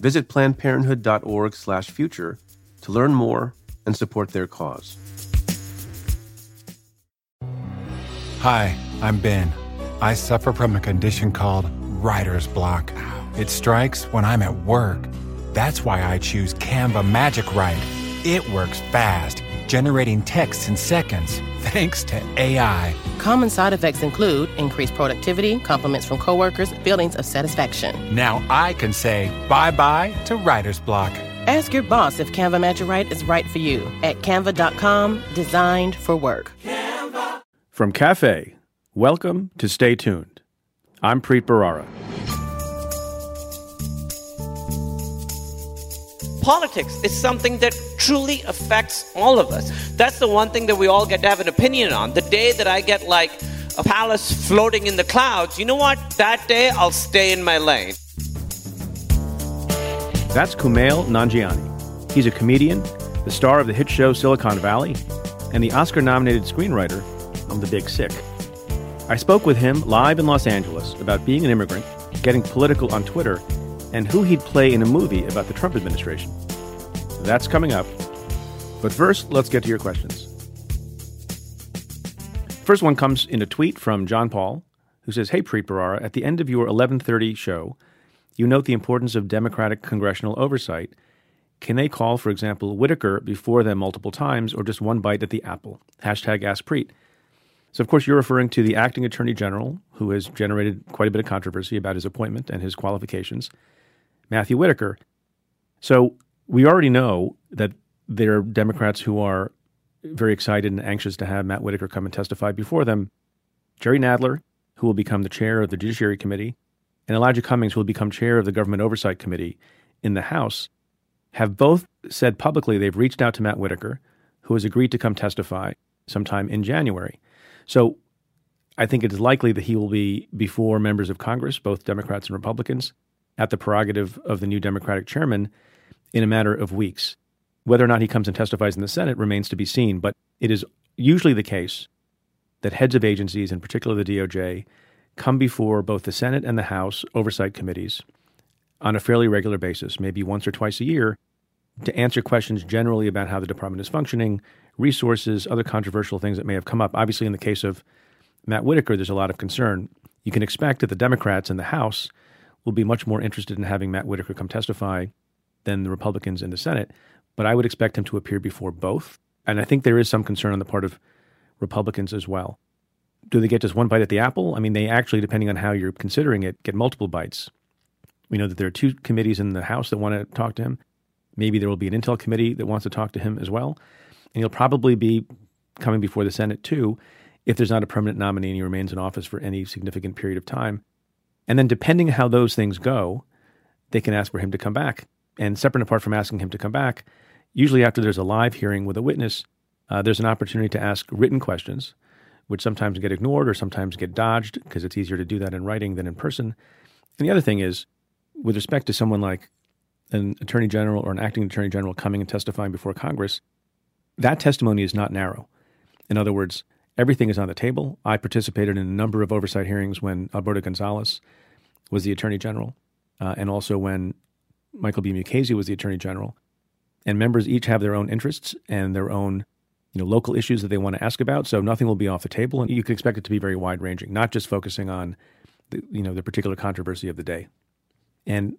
Visit PlannedParenthood.org/future to learn more and support their cause. Hi, I'm Ben. I suffer from a condition called writer's block. It strikes when I'm at work. That's why I choose Canva Magic Write. It works fast, generating texts in seconds thanks to AI. Common side effects include increased productivity, compliments from coworkers, feelings of satisfaction. Now I can say bye-bye to writer's block. Ask your boss if Canva Magic Write is right for you at canva.com, designed for work. Canva. From Cafe, welcome to Stay Tuned. I'm Preet Bharara. Politics is something that truly affects all of us. That's the one thing that we all get to have an opinion on. The day that I get like a palace floating in the clouds, you know what? That day I'll stay in my lane. That's Kumail Nanjiani. He's a comedian, the star of the hit show Silicon Valley, and the Oscar-nominated screenwriter of The Big Sick. I spoke with him live in Los Angeles about being an immigrant, getting political on Twitter, and who he'd play in a movie about the Trump administration. That's coming up. But first, let's get to your questions. First one comes in a tweet from John Paul, who says, "Hey, Preet Bharara, at the end of your 11:30 show, you note the importance of Democratic congressional oversight. Can they call, for example, Whitaker before them multiple times or just one bite at the apple? #AskPreet. So, of course, you're referring to the acting attorney general, who has generated quite a bit of controversy about his appointment and his qualifications, Matthew Whitaker. So we already know that there are Democrats who are very excited and anxious to have Matt Whitaker come and testify before them. Jerry Nadler, who will become the chair of the Judiciary Committee, and Elijah Cummings, who will become chair of the Government Oversight Committee in the House, have both said publicly they've reached out to Matt Whitaker, who has agreed to come testify sometime in January. So I think it is likely that he will be before members of Congress, both Democrats and Republicans, at the prerogative of the new Democratic chairman in a matter of weeks. Whether or not he comes and testifies in the Senate remains to be seen, but it is usually the case that heads of agencies, in particular the DOJ, come before both the Senate and the House oversight committees on a fairly regular basis, maybe once or twice a year, to answer questions generally about how the department is functioning, resources, other controversial things that may have come up. Obviously, in the case of Matt Whitaker, there's a lot of concern. You can expect that the Democrats in the House will be much more interested in having Matt Whitaker come testify than the Republicans in the Senate, but I would expect him to appear before both. And I think there is some concern on the part of Republicans as well. Do they get just one bite at the apple? I mean, they actually, depending on how you're considering it, get multiple bites. We know that there are two committees in the House that want to talk to him. Maybe there will be an Intel committee that wants to talk to him as well. And he'll probably be coming before the Senate, too, if there's not a permanent nominee and he remains in office for any significant period of time. And then depending how those things go, they can ask for him to come back. And separate and apart from asking him to come back, usually after there's a live hearing with a witness, there's an opportunity to ask written questions, which sometimes get ignored or sometimes get dodged because it's easier to do that in writing than in person. And the other thing is, with respect to someone like an attorney general or an acting attorney general coming and testifying before Congress, that testimony is not narrow. In other words, everything is on the table. I participated in a number of oversight hearings when Alberto Gonzalez was the attorney general, and also when Michael B. Mukasey was the attorney general. And members each have their own interests and their own local issues that they want to ask about, so nothing will be off the table, and you can expect it to be very wide-ranging, not just focusing on the particular controversy of the day. And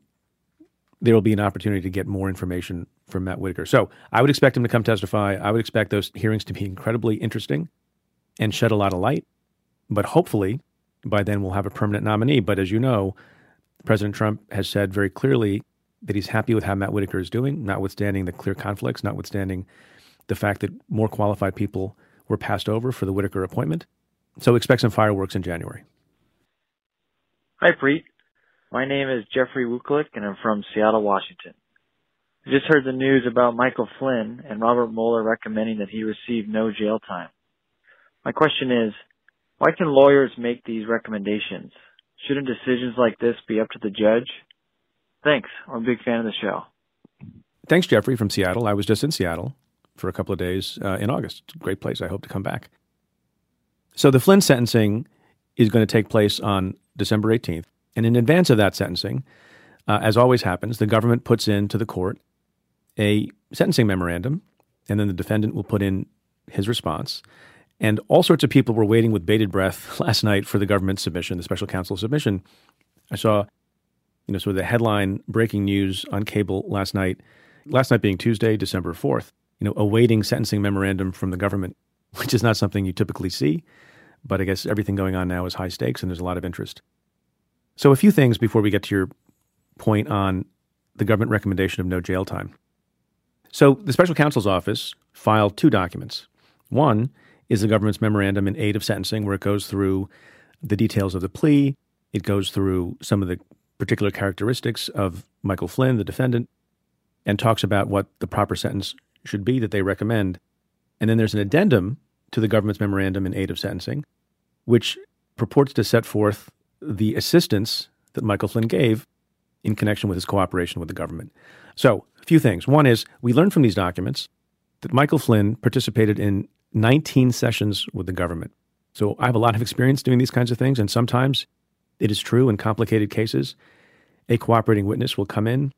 there will be an opportunity to get more information from Matt Whitaker. So I would expect him to come testify. I would expect those hearings to be incredibly interesting and shed a lot of light. But hopefully, by then we'll have a permanent nominee. But as you know, President Trump has said very clearly that he's happy with how Matt Whitaker is doing, notwithstanding the clear conflicts, notwithstanding the fact that more qualified people were passed over for the Whitaker appointment. So expect some fireworks in January. Hi, Preet. My name is Jeffrey Wuklik, and I'm from Seattle, Washington. I just heard the news about Michael Flynn and Robert Mueller recommending that he receive no jail time. My question is, why can lawyers make these recommendations? Shouldn't decisions like this be up to the judge? Thanks. I'm a big fan of the show. Thanks, Jeffrey, from Seattle. I was just in Seattle for a couple of days in August. Great place. I hope to come back. So the Flynn sentencing is going to take place on December 18th. And in advance of that sentencing, as always happens, the government puts into the court a sentencing memorandum, and then the defendant will put in his response. And all sorts of people were waiting with bated breath last night for the government submission, the special counsel submission. I saw, sort of the headline breaking news on cable last night being Tuesday, December 4th, awaiting sentencing memorandum from the government, which is not something you typically see. But I guess everything going on now is high stakes and there's a lot of interest. So a few things before we get to your point on the government recommendation of no jail time. So the special counsel's office filed two documents. One is the government's memorandum in aid of sentencing, where it goes through the details of the plea. It goes through some of the particular characteristics of Michael Flynn, the defendant, and talks about what the proper sentence should be that they recommend. And then there's an addendum to the government's memorandum in aid of sentencing, which purports to set forth the assistance that Michael Flynn gave in connection with his cooperation with the government. So a few things. One is, we learned from these documents that Michael Flynn participated in 19 sessions with the government. So I have a lot of experience doing these kinds of things, and sometimes it is true in complicated cases, a cooperating witness will come in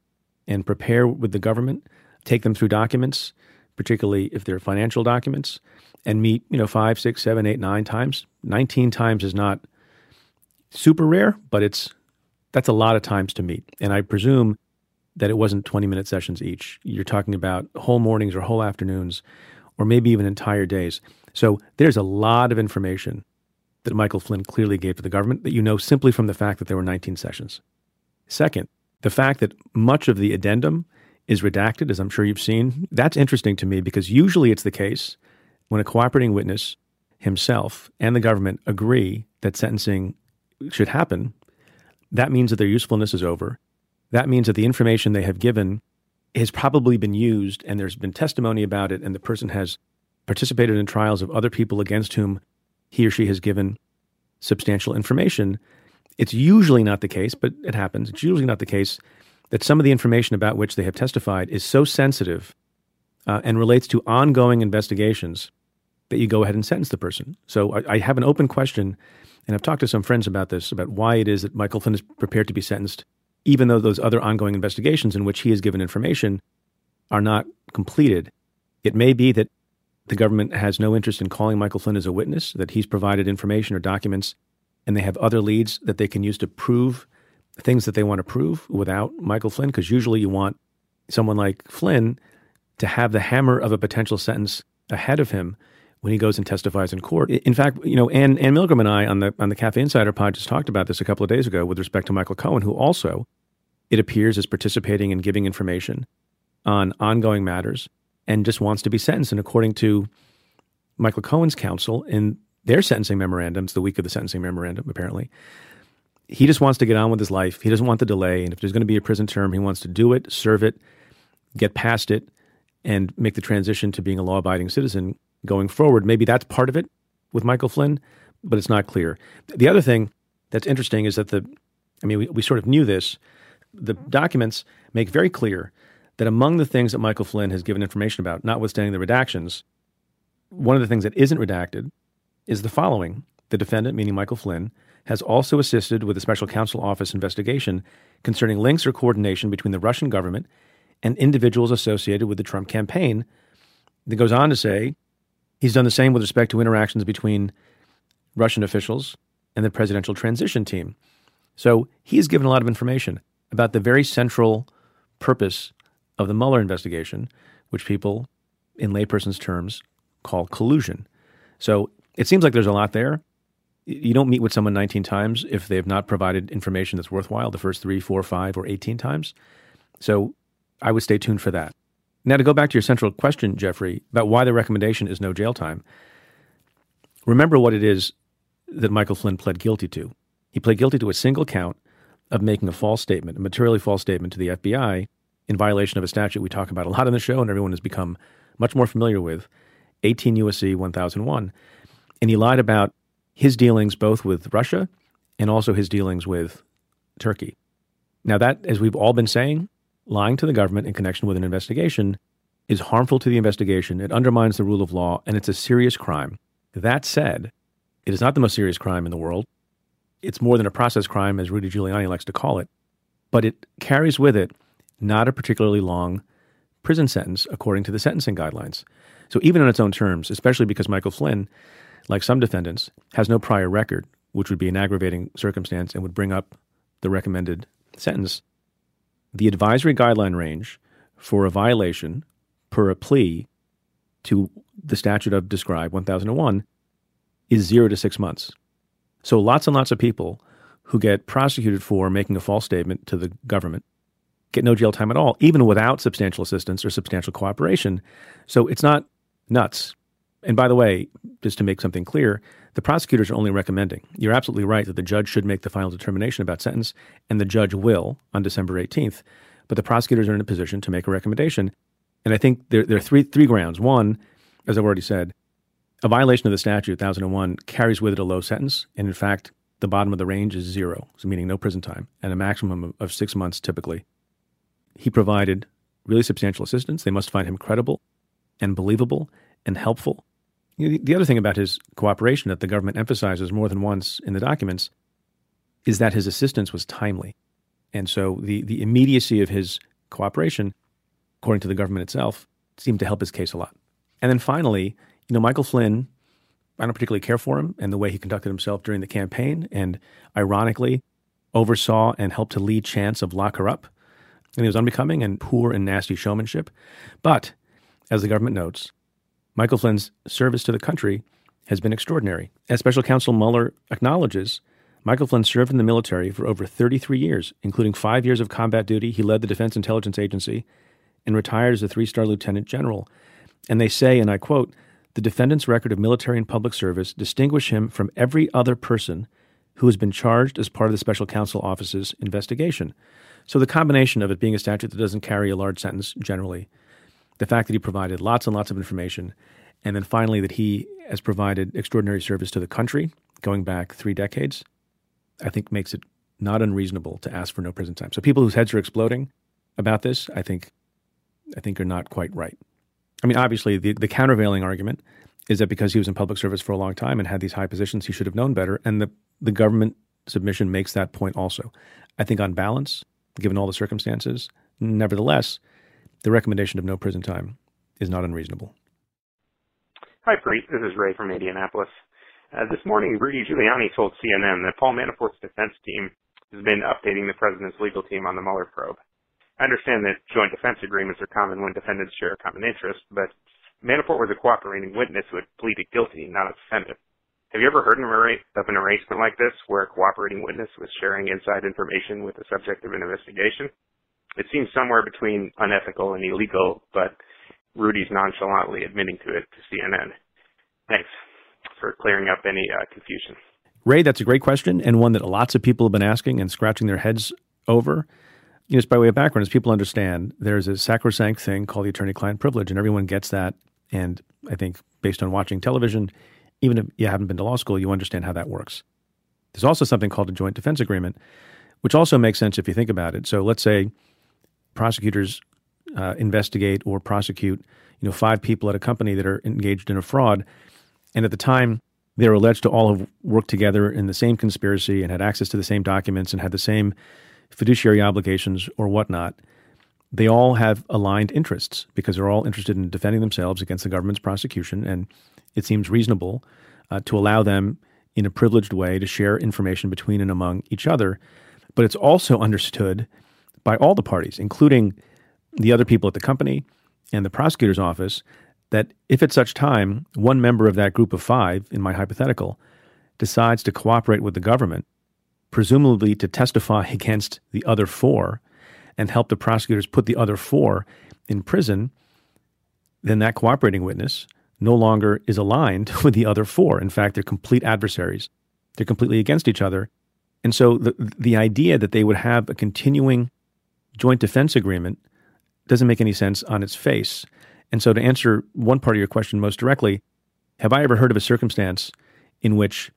and prepare with the government, take them through documents, particularly if they're financial documents, and meet, 5, 6, 7, 8, 9 times. 19 times is not super rare, but that's a lot of times to meet. And I presume that it wasn't 20-minute sessions each. You're talking about whole mornings or whole afternoons, or maybe even entire days. So there's a lot of information that Michael Flynn clearly gave to the government that simply from the fact that there were 19 sessions. Second, the fact that much of the addendum is redacted, as I'm sure you've seen, that's interesting to me because usually it's the case when a cooperating witness himself and the government agree that sentencing should happen, that means that their usefulness is over. That means that the information they have given has probably been used and there's been testimony about it and the person has participated in trials of other people against whom he or she has given substantial information. It's usually not the case, but it happens. It's usually not the case that some of the information about which they have testified is so sensitive and relates to ongoing investigations that you go ahead and sentence the person. So I have an open question, and I've talked to some friends about this, about why it is that Michael Flynn is prepared to be sentenced even though those other ongoing investigations in which he has given information are not completed. It may be that the government has no interest in calling Michael Flynn as a witness, that he's provided information or documents, and they have other leads that they can use to prove things that they want to prove without Michael Flynn, because usually you want someone like Flynn to have the hammer of a potential sentence ahead of him when he goes and testifies in court. In fact, Ann Milgram and I on the Cafe Insider pod just talked about this a couple of days ago with respect to Michael Cohen, who also, it appears, is participating in giving information on ongoing matters and just wants to be sentenced. And according to Michael Cohen's counsel in their sentencing memorandums, the week of the sentencing memorandum, apparently, he just wants to get on with his life. He doesn't want the delay. And if there's going to be a prison term, he wants to do it, serve it, get past it, and make the transition to being a law-abiding citizen going forward. Maybe that's part of it with Michael Flynn, but it's not clear. The other thing that's interesting is that we sort of knew this. The documents make very clear that among the things that Michael Flynn has given information about, notwithstanding the redactions, one of the things that isn't redacted is the following. The defendant, meaning Michael Flynn, has also assisted with a special counsel office investigation concerning links or coordination between the Russian government and individuals associated with the Trump campaign. That goes on to say, he's done the same with respect to interactions between Russian officials and the presidential transition team. So he has given a lot of information about the very central purpose of the Mueller investigation, which people, in layperson's terms, call collusion. So it seems like there's a lot there. You don't meet with someone 19 times if they've not provided information that's worthwhile the first 3, 4, 5, or 18 times. So I would stay tuned for that. Now, to go back to your central question, Jeffrey, about why the recommendation is no jail time, remember what it is that Michael Flynn pled guilty to. He pled guilty to a single count of making a false statement, a materially false statement to the FBI in violation of a statute we talk about a lot on the show and everyone has become much more familiar with, 18 U.S.C. 1001. And he lied about his dealings both with Russia and also his dealings with Turkey. Now that, as we've all been saying, lying to the government in connection with an investigation is harmful to the investigation. It undermines the rule of law, and it's a serious crime. That said, it is not the most serious crime in the world. It's more than a process crime, as Rudy Giuliani likes to call it. But it carries with it not a particularly long prison sentence, according to the sentencing guidelines. So even on its own terms, especially because Michael Flynn, like some defendants, has no prior record, which would be an aggravating circumstance and would bring up the recommended sentence, the advisory guideline range for a violation per a plea to the statute I've described, 1001, is 0 to 6 months. So lots and lots of people who get prosecuted for making a false statement to the government get no jail time at all, even without substantial assistance or substantial cooperation. So it's not nuts. And by the way, just to make something clear, the prosecutors are only recommending. You're absolutely right that the judge should make the final determination about sentence, and the judge will on December 18th. But the prosecutors are in a position to make a recommendation. And I think there are three grounds. One, as I've already said, a violation of the statute, 1001, carries with it a low sentence. And in fact, the bottom of the range is 0, so meaning no prison time, and a maximum of 6 months typically. He provided really substantial assistance. They must find him credible and believable and helpful. You know, the other thing about his cooperation that the government emphasizes more than once in the documents is that his assistance was timely. And so the immediacy of his cooperation, according to the government itself, seemed to help his case a lot. And then finally, you know, Michael Flynn, I don't particularly care for him and the way he conducted himself during the campaign, and ironically oversaw and helped to lead chants of lock her up. And he was unbecoming and poor and nasty showmanship. But, as the government notes, Michael Flynn's service to the country has been extraordinary. As Special Counsel Mueller acknowledges, Michael Flynn served in the military for over 33 years, including 5 years of combat duty. He led the Defense Intelligence Agency and retired as a 3-star lieutenant general. And they say, and I quote, "The defendant's record of military and public service distinguish him from every other person who has been charged as part of the special counsel office's investigation." So the combination of it being a statute that doesn't carry a large sentence generally, the fact that he provided lots and lots of information, and then finally that he has provided extraordinary service to the country going back 3 decades, I think makes it not unreasonable to ask for no prison time. So people whose heads are exploding about this, I think are not quite right. I mean, obviously, the countervailing argument is that because he was in public service for a long time and had these high positions, he should have known better. And the government submission makes that point also. I think on balance, given all the circumstances, nevertheless, the recommendation of no prison time is not unreasonable. Hi, Preet. This is Ray from Indianapolis. This morning, Rudy Giuliani told CNN that Paul Manafort's defense team has been updating the president's legal team on the Mueller probe. I understand that joint defense agreements are common when defendants share a common interest, but Manafort was a cooperating witness who had pleaded guilty, not a defendant. Have you ever heard of an arrangement like this, where a cooperating witness was sharing inside information with the subject of an investigation? It seems somewhere between unethical and illegal, but Rudy's nonchalantly admitting to it to CNN. Thanks for clearing up any confusion. Ray, that's a great question, and one that lots of people have been asking and scratching their heads over. You know, just by way of background, as people understand, there's a sacrosanct thing called the attorney-client privilege, and everyone gets that. And I think based on watching television, even if you haven't been to law school, you understand how that works. There's also something called a joint defense agreement, which also makes sense if you think about it. So let's say prosecutors investigate or prosecute, 5 people at a company that are engaged in a fraud, and at the time they're alleged to all have worked together in the same conspiracy and had access to the same documents and had the same fiduciary obligations or whatnot. They all have aligned interests because they're all interested in defending themselves against the government's prosecution, and it seems reasonable to allow them in a privileged way to share information between and among each other. But it's also understood by all the parties, including the other people at the company and the prosecutor's office, that if at such time one member of that group of 5, in my hypothetical, decides to cooperate with the government, presumably to testify against the other 4 and help the prosecutors put the other 4 in prison, then that cooperating witness no longer is aligned with the other 4. In fact, they're complete adversaries. They're completely against each other. And so the idea that they would have a continuing joint defense agreement doesn't make any sense on its face. And so to answer one part of your question most directly, have I ever heard of a circumstance in which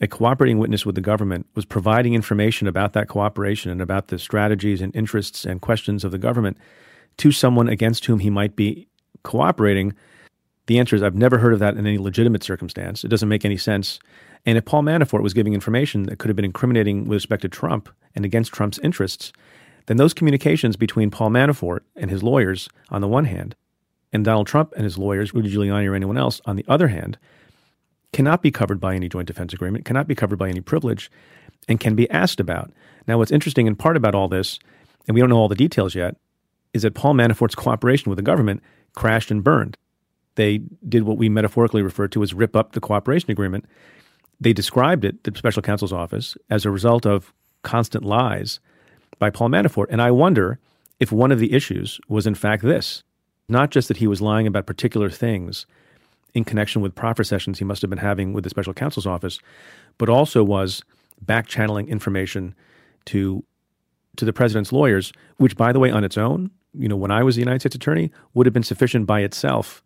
a cooperating witness with the government was providing information about that cooperation and about the strategies and interests and questions of the government to someone against whom he might be cooperating? The answer is I've never heard of that in any legitimate circumstance. It doesn't make any sense. And if Paul Manafort was giving information that could have been incriminating with respect to Trump and against Trump's interests, then those communications between Paul Manafort and his lawyers on the one hand, and Donald Trump and his lawyers, Rudy Giuliani or anyone else, on the other hand, cannot be covered by any joint defense agreement, cannot be covered by any privilege, and can be asked about. Now, what's interesting in part about all this, and we don't know all the details yet, is that Paul Manafort's cooperation with the government crashed and burned. They did what we metaphorically refer to as rip up the cooperation agreement. They described it, the special counsel's office, as a result of constant lies by Paul Manafort. And I wonder if one of the issues was in fact this, not just that he was lying about particular things in connection with proffer sessions he must have been having with the special counsel's office, but also was back-channeling information to the president's lawyers, which, by the way, on its own, when I was the United States attorney, would have been sufficient by itself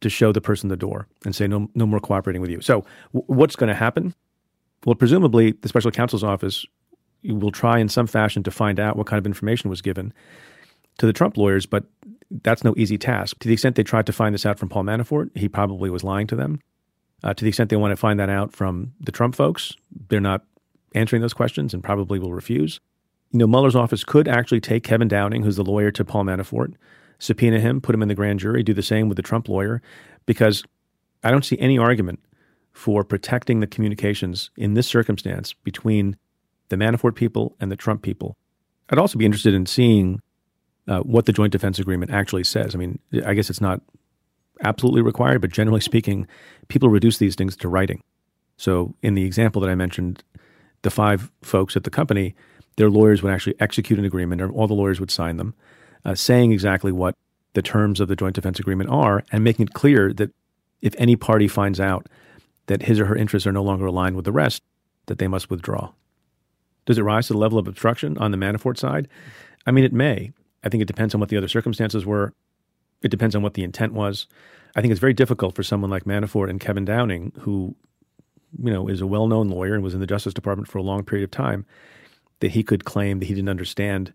to show the person the door and say, no more cooperating with you. So what's going to happen? Well, presumably, the special counsel's office will try in some fashion to find out what kind of information was given to the Trump lawyers, but that's no easy task. To the extent they tried to find this out from Paul Manafort, he probably was lying to them. To the extent they want to find that out from the Trump folks, they're not answering those questions and probably will refuse. Mueller's office could actually take Kevin Downing, who's the lawyer to Paul Manafort, subpoena him, put him in the grand jury, do the same with the Trump lawyer, because I don't see any argument for protecting the communications in this circumstance between the Manafort people and the Trump people. I'd also be interested in seeing what the Joint Defense Agreement actually says. I mean, I guess it's not absolutely required, but generally speaking, people reduce these things to writing. So in the example that I mentioned, the five folks at the company, their lawyers would actually execute an agreement, or all the lawyers would sign them, saying exactly what the terms of the Joint Defense Agreement are and making it clear that if any party finds out that his or her interests are no longer aligned with the rest, that they must withdraw. Does it rise to the level of obstruction on the Manafort side? I mean, it may. I think it depends on what the other circumstances were. It depends on what the intent was. I think it's very difficult for someone like Manafort and Kevin Downing, who, is a well-known lawyer and was in the Justice Department for a long period of time, that he could claim that he didn't understand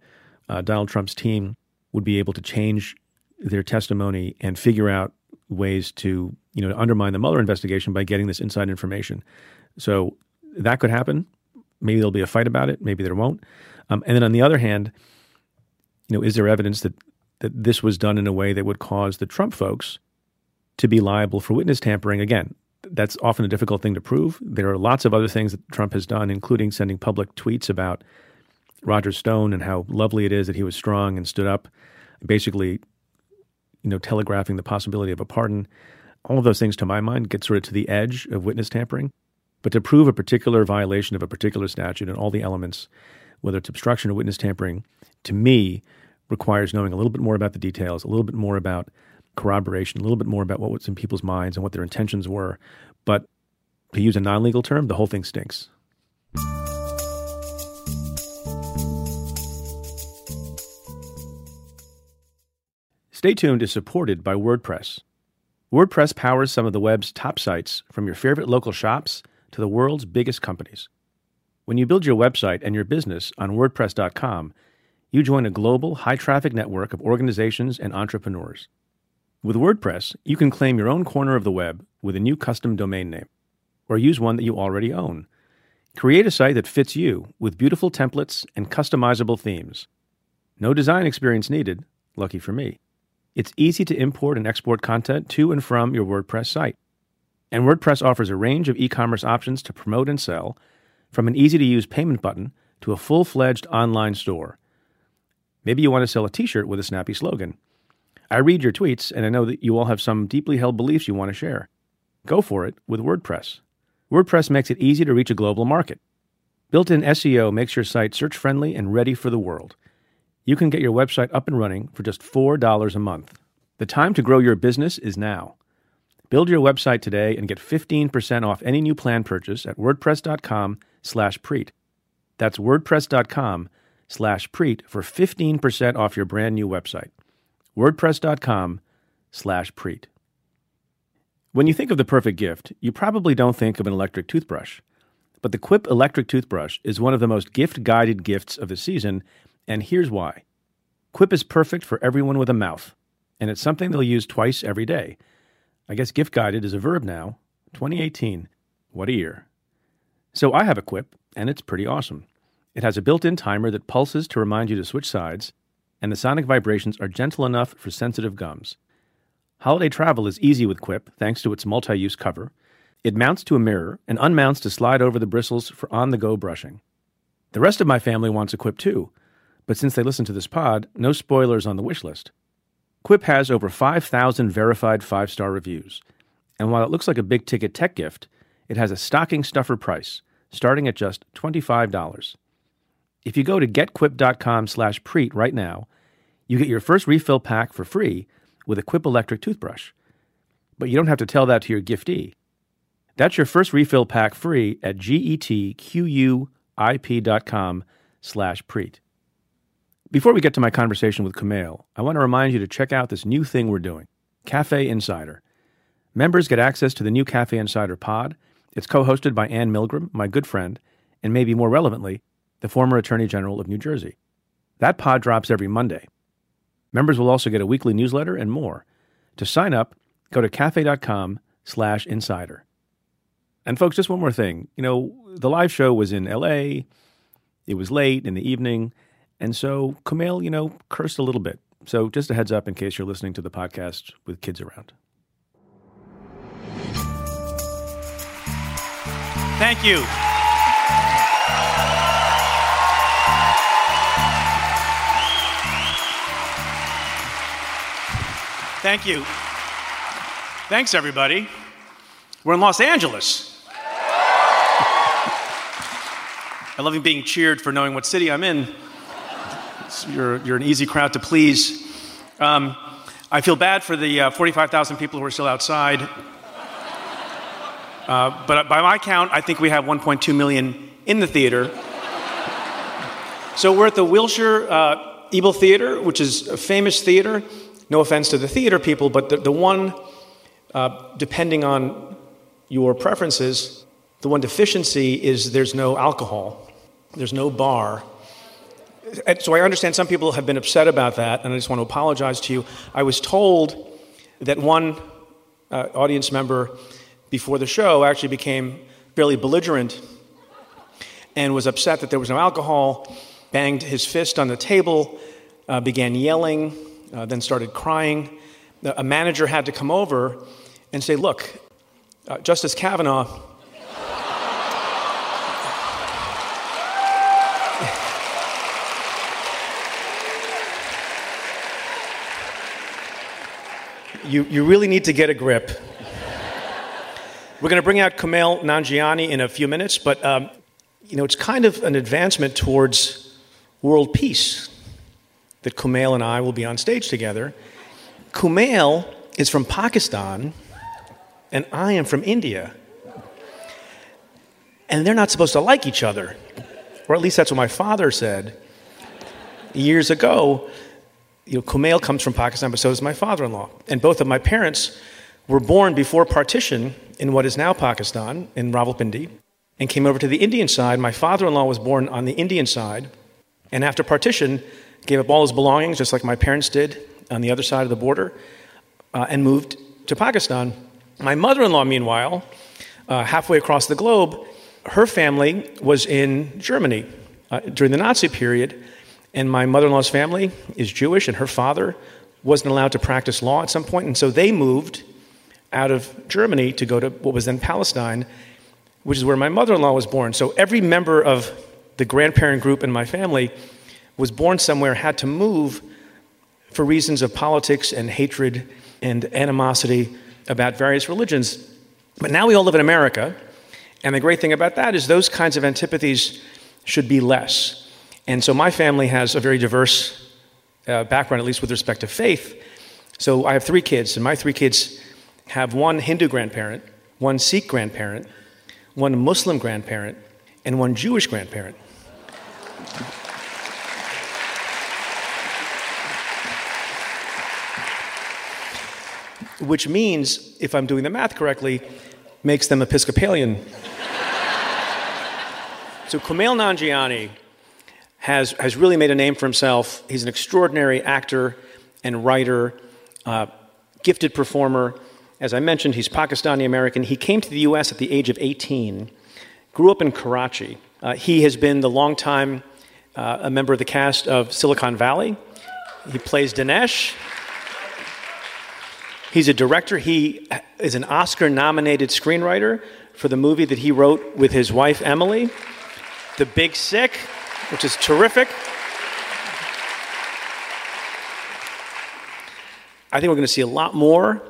Donald Trump's team would be able to change their testimony and figure out ways to, to undermine the Mueller investigation by getting this inside information. So that could happen. Maybe there'll be a fight about it. Maybe there won't. And then on the other hand, is there evidence that this was done in a way that would cause the Trump folks to be liable for witness tampering? Again, that's often a difficult thing to prove. There are lots of other things that Trump has done, including sending public tweets about Roger Stone and how lovely it is that he was strong and stood up, basically, telegraphing the possibility of a pardon. All of those things, to my mind, get sort of to the edge of witness tampering. But to prove a particular violation of a particular statute and all the elements, whether it's obstruction or witness tampering, to me, requires knowing a little bit more about the details, a little bit more about corroboration, a little bit more about what was in people's minds and what their intentions were. But to use a non-legal term, the whole thing stinks. Stay Tuned is supported by WordPress. WordPress powers some of the web's top sites, from your favorite local shops to the world's biggest companies. When you build your website and your business on WordPress.com, you join a global, high-traffic network of organizations and entrepreneurs. With WordPress, you can claim your own corner of the web with a new custom domain name, or use one that you already own. Create a site that fits you with beautiful templates and customizable themes. No design experience needed, lucky for me. It's easy to import and export content to and from your WordPress site. And WordPress offers a range of e-commerce options to promote and sell, from an easy-to-use payment button to a full-fledged online store. Maybe you want to sell a t-shirt with a snappy slogan. I read your tweets, and I know that you all have some deeply held beliefs you want to share. Go for it with WordPress. WordPress makes it easy to reach a global market. Built-in SEO makes your site search-friendly and ready for the world. You can get your website up and running for just $4 a month. The time to grow your business is now. Build your website today and get 15% off any new plan purchase at wordpress.com/preet. That's wordpress.com/preet for 15% off your brand new website. WordPress.com/Preet. When you think of the perfect gift, you probably don't think of an electric toothbrush. But the Quip electric toothbrush is one of the most gift-guided gifts of the season, and here's why. Quip is perfect for everyone with a mouth, and it's something they'll use twice every day. I guess gift-guided is a verb now. 2018. What a year. So I have a Quip, and it's pretty awesome. It has a built-in timer that pulses to remind you to switch sides, and the sonic vibrations are gentle enough for sensitive gums. Holiday travel is easy with Quip, thanks to its multi-use cover. It mounts to a mirror and unmounts to slide over the bristles for on-the-go brushing. The rest of my family wants a Quip too, but since they listen to this pod, no spoilers on the wish list. Quip has over 5,000 verified 5-star reviews, and while it looks like a big-ticket tech gift, it has a stocking stuffer price, starting at just $25. If you go to getquip.com/Preet right now, you get your first refill pack for free with a Quip electric toothbrush. But you don't have to tell that to your giftee. That's your first refill pack free at getquip.com/Preet. Before we get to my conversation with Kumail, I want to remind you to check out this new thing we're doing, Cafe Insider. Members get access to the new Cafe Insider pod. It's co-hosted by Ann Milgram, my good friend, and maybe more relevantly, the former Attorney General of New Jersey. That pod drops every Monday. Members will also get a weekly newsletter and more. To sign up, go to cafe.com/insider. And folks, just one more thing. You know, the live show was in L.A., it was late in the evening, and so Kumail, you know, cursed a little bit. So just a heads up in case you're listening to the podcast with kids around. Thank you. Thank you. Thanks, everybody. We're in Los Angeles. I love being cheered for knowing what city I'm in. You're an easy crowd to please. I feel bad for the 45,000 people who are still outside. But by my count, I think we have 1.2 million in the theater. So we're at the Wilshire Ebel Theater, which is a famous theater. No offense to the theater people, but the one, depending on your preferences, the one deficiency is there's no alcohol. There's no bar. So I understand some people have been upset about that, and I just want to apologize to you. I was told that one audience member before the show actually became fairly belligerent and was upset that there was no alcohol, banged his fist on the table, began yelling, then started crying. A manager had to come over and say, look, Justice Kavanaugh you really need to get a grip. We're going to bring out Kumail Nanjiani in a few minutes, but you know, it's kind of an advancement towards world peace that Kumail and I will be on stage together. Kumail is from Pakistan, and I am from India. And they're not supposed to like each other, or at least that's what my father said years ago. You know, Kumail comes from Pakistan, but so does my father-in-law. And both of my parents were born before partition in what is now Pakistan, in Rawalpindi, and came over to the Indian side. My father-in-law was born on the Indian side, and after partition, gave up all his belongings, just like my parents did, on the other side of the border, and moved to Pakistan. My mother-in-law, meanwhile, halfway across the globe, her family was in Germany during the Nazi period, and my mother-in-law's family is Jewish, and her father wasn't allowed to practice law at some point, and so they moved out of Germany to go to what was then Palestine, which is where my mother-in-law was born. So every member of the grandparent group in my family was born somewhere, had to move for reasons of politics and hatred and animosity about various religions. But now we all live in America, and the great thing about that is those kinds of antipathies should be less. And so my family has a very diverse background, at least with respect to faith. So I have three kids, and my three kids have one Hindu grandparent, one Sikh grandparent, one Muslim grandparent, and one Jewish grandparent. which means, if I'm doing the math correctly, makes them Episcopalian. So Kumail Nanjiani has really made a name for himself. He's an extraordinary actor and writer, gifted performer. As I mentioned, he's Pakistani-American. He came to the U.S. at the age of 18, grew up in Karachi. He has been the longtime a member of the cast of Silicon Valley. He plays Dinesh. He's a director. He is an Oscar-nominated screenwriter for the movie that he wrote with his wife, Emily, The Big Sick, which is terrific. I think we're going to see a lot more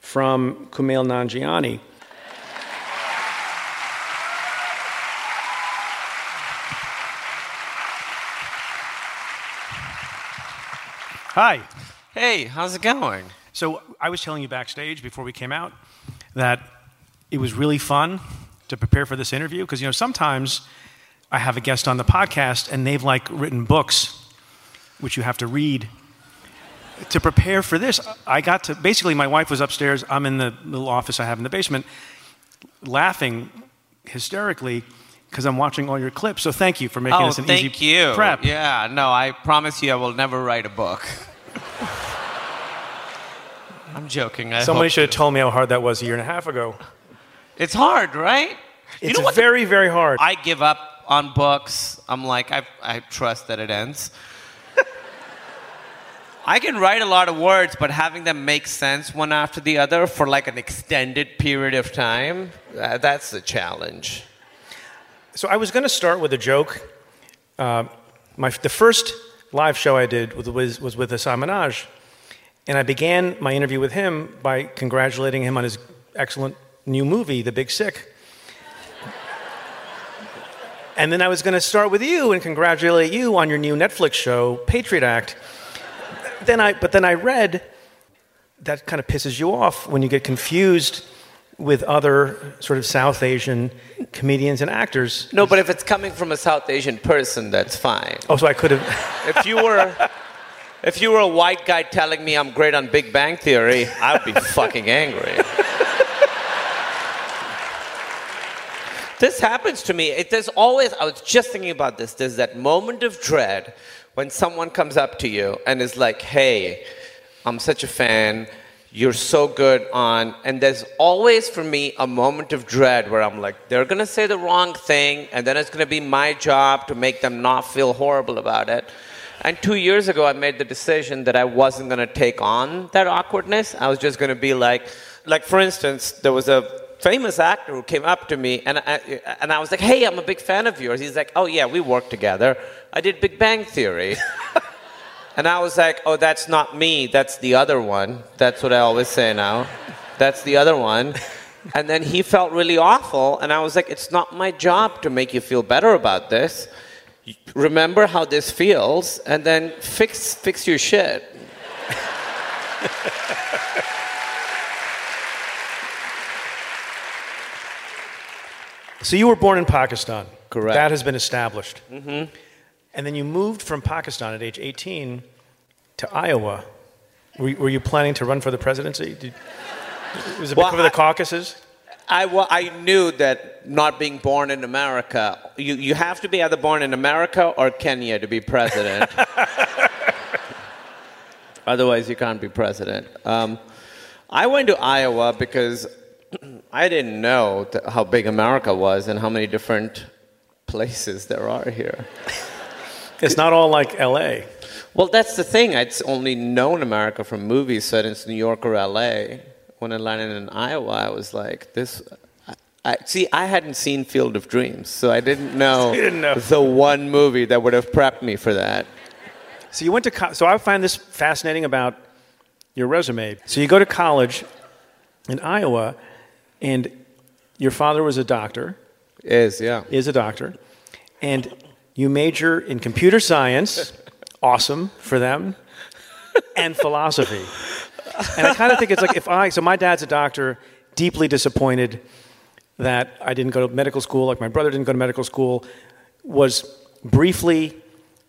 from Kumail Nanjiani. Hi. Hey, how's it going? So I was telling you backstage before we came out that it was really fun to prepare for this interview because, you know, sometimes I have a guest on the podcast and they've like written books, which you have to read. To prepare for this, I got to, basically my wife was upstairs, I'm in the little office I have in the basement, laughing hysterically because I'm watching all your clips. So thank you for making this an easy prep. Oh, thank you. Yeah, no, I promise you I will never write a book. I'm joking. Somebody should have told me how hard that was a year and a half ago. It's hard, right? It's very, very hard. I give up on books. I'm like, I trust that it ends. I can write a lot of words, but having them make sense one after the other for like an extended period of time, that's the challenge. So I was going to start with a joke. The first live show I did was with Hasan Minhaj, and I began my interview with him by congratulating him on his excellent new movie, The Big Sick. And then I was going to start with you and congratulate you on your new Netflix show, Patriot Act. But then I read that kind of pisses you off when you get confused with other sort of South Asian comedians and actors. No, but if it's coming from a South Asian person, that's fine. Oh, so I could have... If you were a white guy telling me I'm great on Big Bang Theory, I'd be fucking angry. This happens to me. There's always... I was just thinking about this. There's that moment of dread when someone comes up to you and is like, hey, I'm such a fan... You're so good on, and there's always for me a moment of dread where I'm like, they're going to say the wrong thing, and then it's going to be my job to make them not feel horrible about it. And 2 years ago, I made the decision that I wasn't going to take on that awkwardness. I was just going to be like for instance, there was a famous actor who came up to me, and I was like, hey, I'm a big fan of yours. He's like, oh, yeah, we worked together. I did Big Bang Theory. And I was like, oh, that's not me. That's the other one. That's what I always say now. That's the other one. And then he felt really awful. And I was like, it's not my job to make you feel better about this. Remember how this feels. And then fix your shit. So you were born in Pakistan. Correct. That has been established. Mm-hmm. And then you moved from Pakistan at age 18 to Iowa. Were you planning to run for the presidency? Was it because of the caucuses? I knew that not being born in America, you have to be either born in America or Kenya to be president. Otherwise, you can't be president. I went to Iowa because I didn't know how big America was and how many different places there are here. It's not all like L.A. Well, that's the thing. I'd only known America from movies set in New York or L.A. When I landed in Iowa, I was like, this... I hadn't seen Field of Dreams, so I didn't know, the one movie that would have prepped me for that. So you went to... So I find this fascinating about your resume. So you go to college in Iowa, and your father was a doctor. Is a doctor. And... You major in computer science, awesome for them, and philosophy. And I kind of think it's like so my dad's a doctor, deeply disappointed that I didn't go to medical school, like my brother didn't go to medical school, was briefly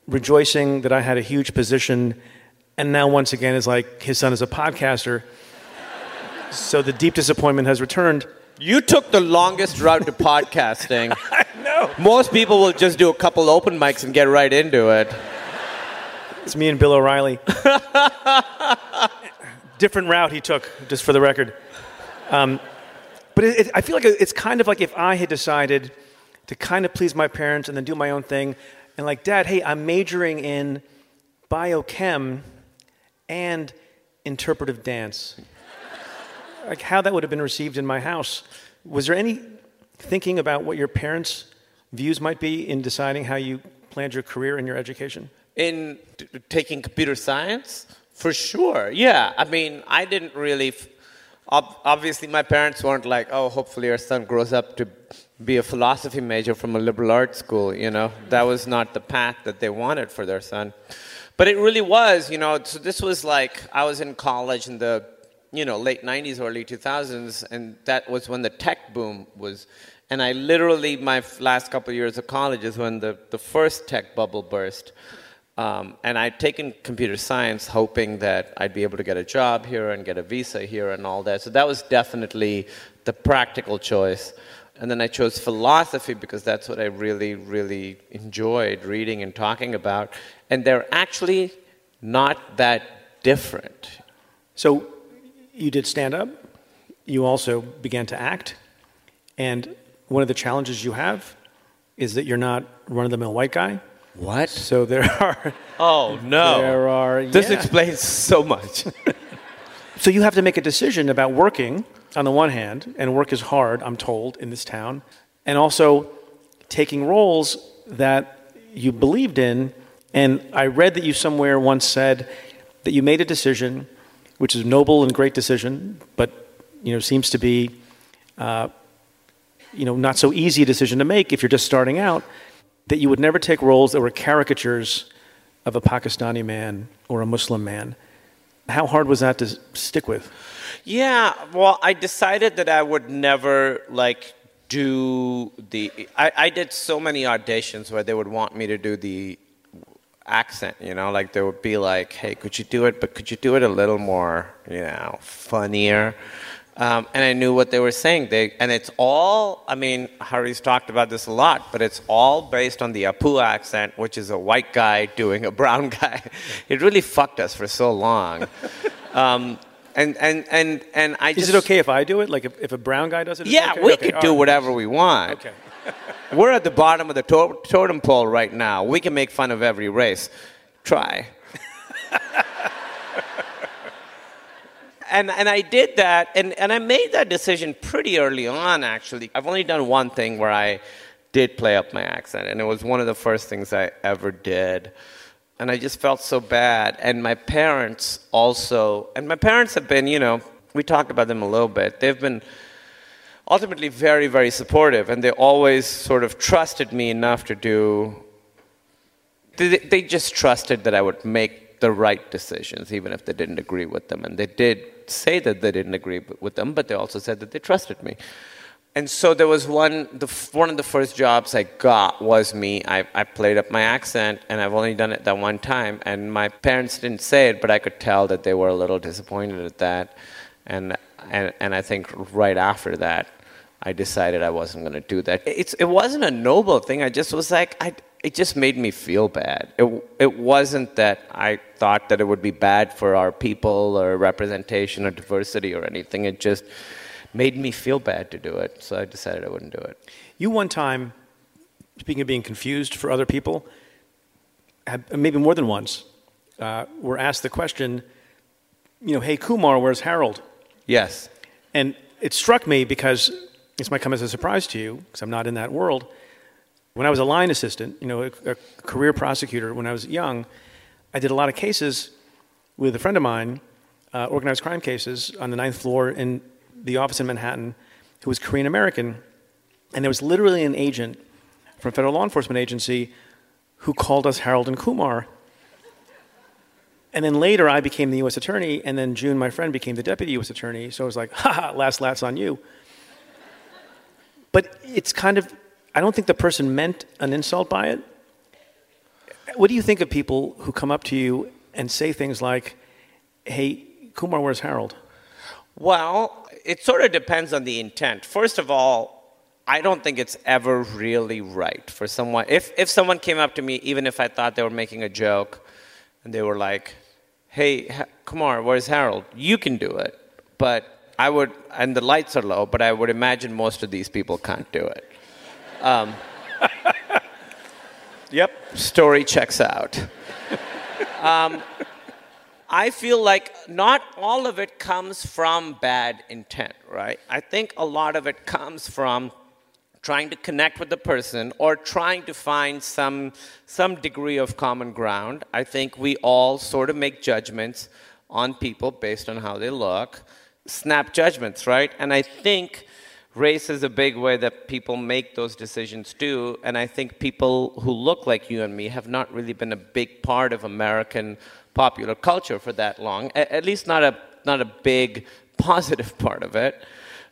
rejoicing that I had a huge position, and now once again is like his son is a podcaster. So the deep disappointment has returned. You took the longest route to podcasting. I know. Most people will just do a couple open mics and get right into it. It's me and Bill O'Reilly. Different route he took, just for the record. But I feel like it's kind of like if I had decided to kind of please my parents and then do my own thing. And like, Dad, hey, I'm majoring in biochem and interpretive dance. Like how that would have been received in my house. Was there any thinking about what your parents' views might be in deciding how you planned your career and your education? In taking computer science? For sure, yeah. I mean, I didn't really... Obviously, my parents weren't like, oh, hopefully our son grows up to be a philosophy major from a liberal arts school, you know? That was not the path that they wanted for their son. But it really was, you know, so this was like, I was in college in the, you know, late 90s, early 2000s, and that was when the tech boom was. And I literally, my last couple of years of college is when the first tech bubble burst. And I'd taken computer science hoping that I'd be able to get a job here and get a visa here and all that. So that was definitely the practical choice. And then I chose philosophy because that's what I really, really enjoyed reading and talking about. And they're actually not that different. So you did stand-up. You also began to act. And one of the challenges you have is that you're not run-of-the-mill white guy. What? So there are... Oh, no. There are... Yeah. This explains so much. So you have to make a decision about working, on the one hand, and work is hard, I'm told, in this town, and also taking roles that you believed in. And I read that you somewhere once said that you made a decision, which is a noble and great decision, but, you know, seems to be, you know, not so easy a decision to make if you're just starting out, that you would never take roles that were caricatures of a Pakistani man or a Muslim man. How hard was that to stick with? Yeah, well, I decided that I would never, like, do the... I did so many auditions where they would want me to do the accent, you know? Like, they would be like, hey, could you do it, but could you do it a little more, you know, funnier? And I knew what they were saying. And it's all, I mean, Hari's talked about this a lot, but it's all based on the Apu accent, which is a white guy doing a brown guy. It really fucked us for so long. And I just... Is it okay if I do it? Like, if a brown guy does it? Yeah, okay? we could do whatever we want. Okay. We're at the bottom of the totem pole right now. We can make fun of every race. Try. And I did that, and I made that decision pretty early on, actually. I've only done one thing where I did play up my accent, and it was one of the first things I ever did. And I just felt so bad. And my parents also... And my parents have been, you know, we talked about them a little bit. They've been ultimately very, very supportive, and they always sort of trusted me enough to do... They just trusted that I would make the right decisions, even if they didn't agree with them. And they did... say that they didn't agree with them, but they also said that they trusted me. And so there was one of the first jobs I got was me. I played up my accent, and I've only done it that one time. And my parents didn't say it, but I could tell that they were a little disappointed at that. And I think right after that, I decided I wasn't going to do that. It wasn't a noble thing. I just was like... It just made me feel bad. It wasn't that I thought that it would be bad for our people or representation or diversity or anything. It just made me feel bad to do it, so I decided I wouldn't do it. You one time, speaking of being confused for other people, maybe more than once, were asked the question, you know, hey, Kumar, where's Harold? Yes. And it struck me because this might come as a surprise to you, because I'm not in that world. When I was a line assistant, you know, a career prosecutor, when I was young, I did a lot of cases with a friend of mine, organized crime cases on the 9th floor in the office in Manhattan, who was Korean American. And there was literally an agent from a federal law enforcement agency who called us Harold and Kumar. And then later I became the U.S. attorney, and then June, my friend, became the deputy U.S. attorney. So I was like, ha, last on you. But it's kind of... I don't think the person meant an insult by it. What do you think of people who come up to you and say things like, hey, Kumar, where's Harold? Well, it sort of depends on the intent. First of all, I don't think it's ever really right for someone. If someone came up to me, even if I thought they were making a joke, and they were like, hey, Kumar, where's Harold? You can do it, but I would, and the lights are low, but I would imagine most of these people can't do it. Yep, story checks out. I feel like not all of it comes from bad intent, right? I think a lot of it comes from trying to connect with the person or trying to find some degree of common ground. I think we all sort of make judgments on people based on how they look, snap judgments, right? And I think race is a big way that people make those decisions too, and I think people who look like you and me have not really been a big part of American popular culture for that long, at least not a big positive part of it.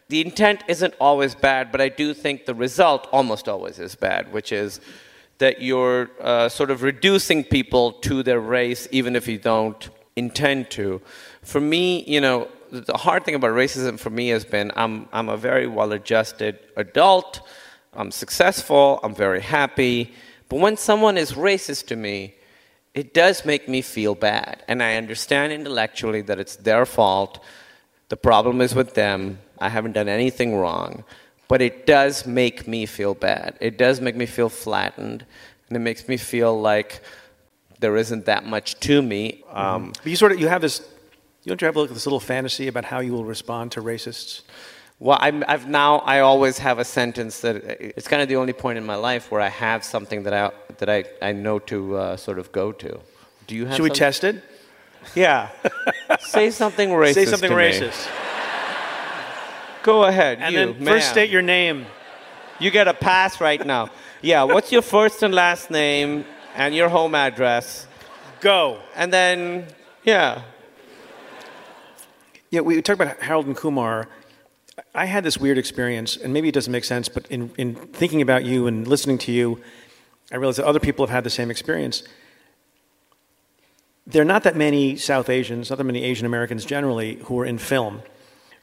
The intent isn't always bad, but I do think the result almost always is bad, which is that you're sort of reducing people to their race, even if you don't intend to. For me, you know, the hard thing about racism for me has been I'm a very well-adjusted adult, I'm successful, I'm very happy, but when someone is racist to me, it does make me feel bad, and I understand intellectually that it's their fault, the problem is with them, I haven't done anything wrong, but it does make me feel bad. It does make me feel flattened, and it makes me feel like there isn't that much to me. But you have this. Don't you have this little fantasy about how you will respond to racists? Well, I always have a sentence that it's kind of the only point in my life where I have something that I know to sort of go to. Do you have? Should we test it? Yeah. Say something racist. Say something racist. Go ahead, and you, then first state your name. You get a pass right now. Yeah, what's your first and last name and your home address? Go. And then, yeah. Yeah, we talked about Harold and Kumar. I had this weird experience, and maybe it doesn't make sense, but in thinking about you and listening to you, I realized that other people have had the same experience. There are not that many South Asians, not that many Asian Americans generally, who are in film,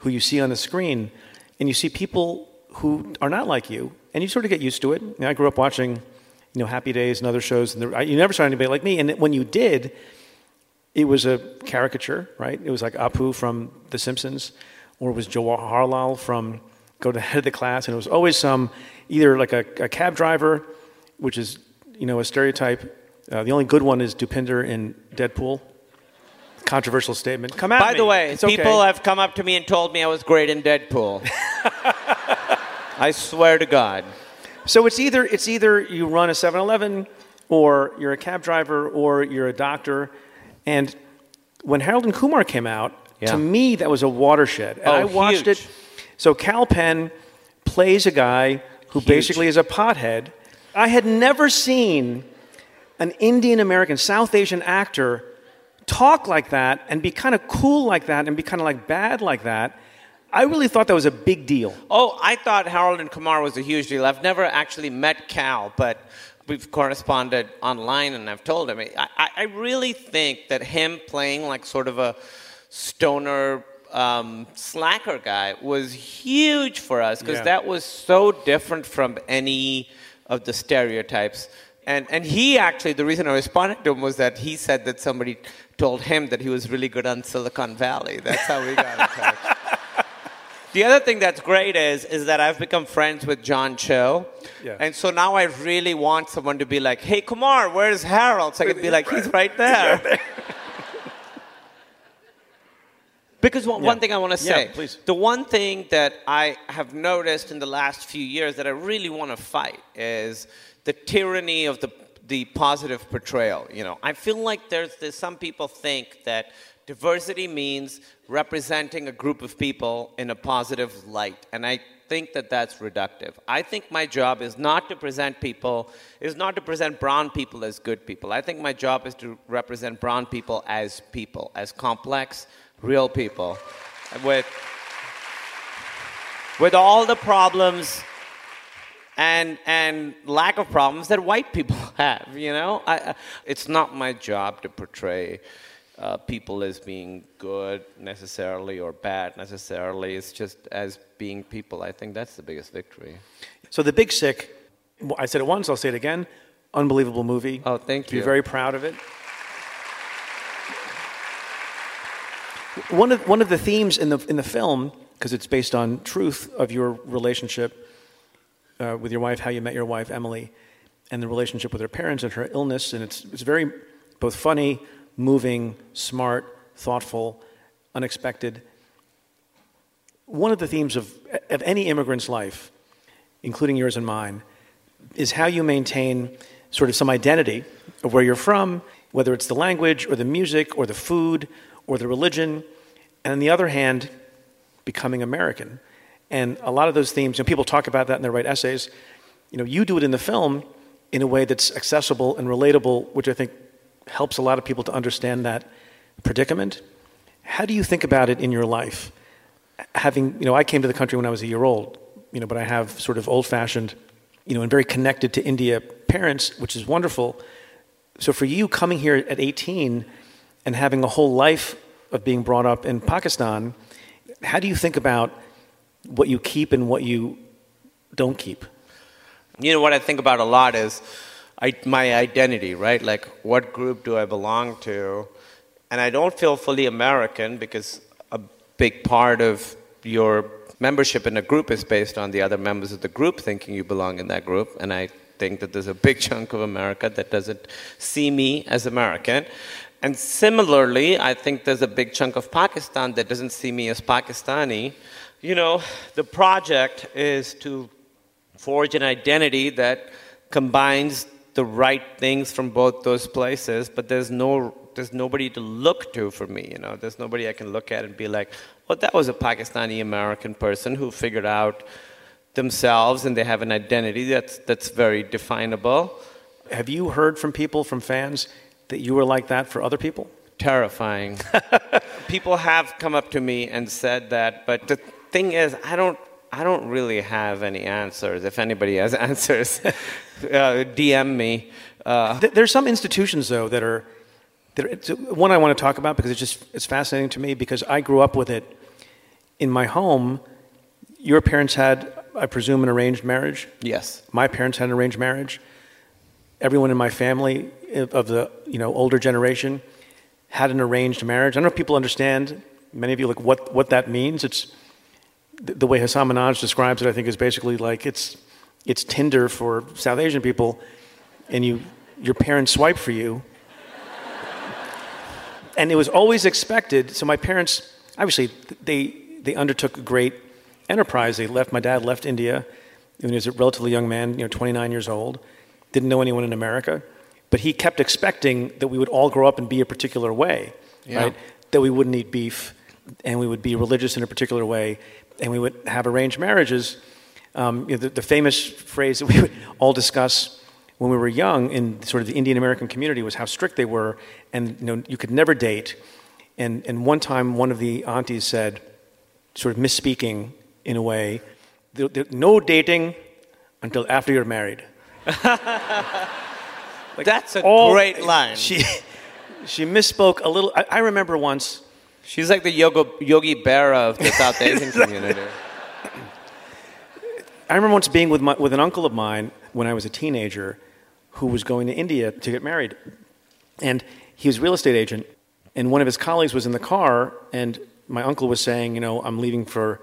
who you see on the screen, and you see people who are not like you, and you sort of get used to it. You know, I grew up watching, Happy Days and other shows, and you never saw anybody like me, and when you did, it was a caricature, right? It was like Apu from The Simpsons, or it was Jawaharlal from Go to the Head of the Class, and it was always some, either like a cab driver, which is, a stereotype. The only good one is Dupinder in Deadpool. Controversial statement. Come at me. By the way, people have come up to me and told me I was great in Deadpool. I swear to God. So it's either you run a 7-Eleven, or you're a cab driver, or you're a doctor. And when Harold and Kumar came out, to me that was a watershed. And I watched huge. It. So Cal Penn plays a guy who basically is a pothead. I had never seen an Indian American, South Asian actor talk like that and be kind of cool like that and be kind of like bad like that. I really thought that was a big deal. Oh, I thought Harold and Kumar was a huge deal. I've never actually met Cal, but we've corresponded online and I've told him. I really think that him playing like sort of a stoner slacker guy was huge for us because that was so different from any of the stereotypes. And he actually, the reason I responded to him was that he said that somebody told him that he was really good on Silicon Valley. That's how we got in touch. The other thing that's great is that I've become friends with John Cho. Yeah. And so now I really want someone to be like, hey, Kumar, where's Harold? So I can be like, he's right there. Because one thing I want to say, the one thing that I have noticed in the last few years that I really want to fight is the tyranny of the positive portrayal. I feel like there's some people think that diversity means representing a group of people in a positive light, and I think that that's reductive. I think my job is not to present brown people as good people. I think my job is to represent brown people, as complex, real people, with all the problems and lack of problems that white people have. It's not my job to portray people as being good necessarily or bad necessarily. It's just as being people. I think that's the biggest victory. So The Big Sick, I said it once, I'll say it again, unbelievable movie. Oh, thank you. Be very proud of it. One of the themes in the film, because it's based on truth of your relationship with your wife, how you met your wife, Emily, and the relationship with her parents and her illness, and it's very both funny, moving, smart, thoughtful, unexpected. One of the themes of any immigrant's life, including yours and mine, is how you maintain sort of some identity of where you're from, whether it's the language or the music or the food or the religion, and on the other hand, becoming American. And a lot of those themes, and people talk about that and they write essays, you do it in the film in a way that's accessible and relatable, which I think helps a lot of people to understand that predicament. How do you think about it in your life? I came to the country when I was a year old, but I have sort of old-fashioned, and very connected to India parents, which is wonderful. So for you, coming here at 18, and having a whole life of being brought up in Pakistan, how do you think about what you keep and what you don't keep? What I think about a lot is my identity, right? Like, what group do I belong to? And I don't feel fully American because a big part of your membership in a group is based on the other members of the group thinking you belong in that group. And I think that there's a big chunk of America that doesn't see me as American. And similarly, I think there's a big chunk of Pakistan that doesn't see me as Pakistani. The project is to forge an identity that combines the right things from both those places, but there's nobody to look to for me, There's nobody I can look at and be like, oh, that was a Pakistani-American person who figured out themselves and they have an identity that's very definable. Have you heard from people, from fans, that you were like that for other people? Terrifying. People have come up to me and said that, but the thing is, I don't really have any answers. If anybody has answers, DM me. There's some institutions though that are it's one I want to talk about because it's fascinating to me because I grew up with it in my home. Your parents had, I presume, an arranged marriage? Yes. My parents had an arranged marriage. Everyone in my family of the older generation had an arranged marriage. I don't know if people understand, many of you, like what that means. It's the way Hasan Minhaj describes it, I think, is basically like it's Tinder for South Asian people, and your parents swipe for you. And it was always expected. So my parents, obviously, they undertook a great enterprise. My dad left India when he was a relatively young man, 29 years old. Didn't know anyone in America, but he kept expecting that we would all grow up and be a particular way, right? That we wouldn't eat beef, and we would be religious in a particular way, and we would have arranged marriages. The famous phrase that we would all discuss when we were young in sort of the Indian American community was how strict they were, and you could never date. And one time, one of the aunties said, sort of misspeaking in a way, no dating until after you're married. That's a great line. She misspoke a little. I remember once. She's like the Yogi Berra of the South Asian community. I remember once being with an uncle of mine when I was a teenager who was going to India to get married. And he was a real estate agent. And one of his colleagues was in the car. And my uncle was saying, I'm leaving for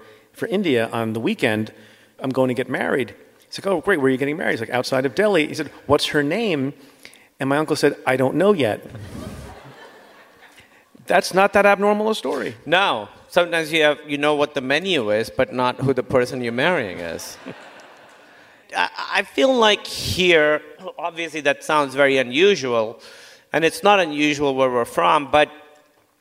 India on the weekend. I'm going to get married. He's like, oh, great, where are you getting married? He's like, outside of Delhi. He said, what's her name? And my uncle said, I don't know yet. That's not that abnormal a story. No. Sometimes you know what the menu is, but not who the person you're marrying is. I feel like here, obviously that sounds very unusual, and it's not unusual where we're from, but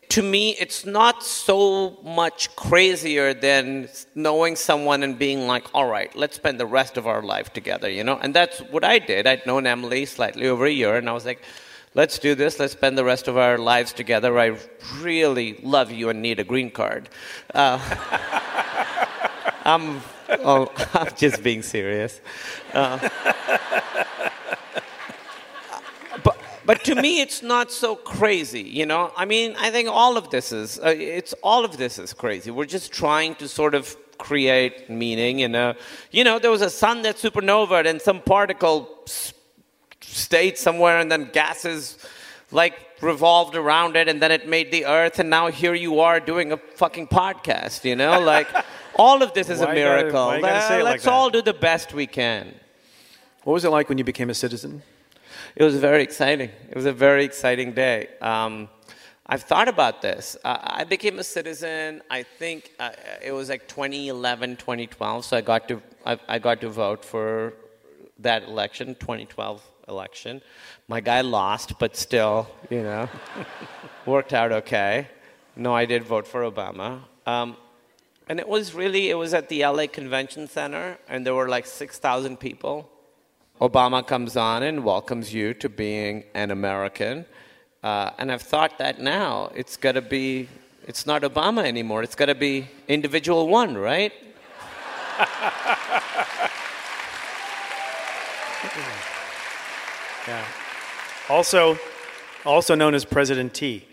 to me, it's not so much crazier than knowing someone and being like, all right, let's spend the rest of our life together, And that's what I did. I'd known Emily slightly over a year, and I was like, let's do this. Let's spend the rest of our lives together. I really love you and need a green card. I'm just being serious. But But to me, it's not so crazy, you know? I mean, I think all of this is crazy. We're just trying to sort of create meaning. There was a sun that supernovaed and some particle stayed somewhere and then gases like revolved around it and then it made the earth, and now here you are doing a fucking podcast, you know? Like, all of this is a miracle. Let's all do the best we can. What was it like when you became a citizen? It was very exciting. It was a very exciting day. I've thought about this. I became a citizen, I think it was like 2011, 2012. So I got to vote for that election, 2012 election. My guy lost, but still, you know, worked out okay. No, I did vote for Obama. And it was at the LA Convention Center, and there were like 6,000 people. Obama comes on and welcomes you to being an American. And I've thought that now it's not Obama anymore. It's got to be individual one, right? Yeah. Also known as President T.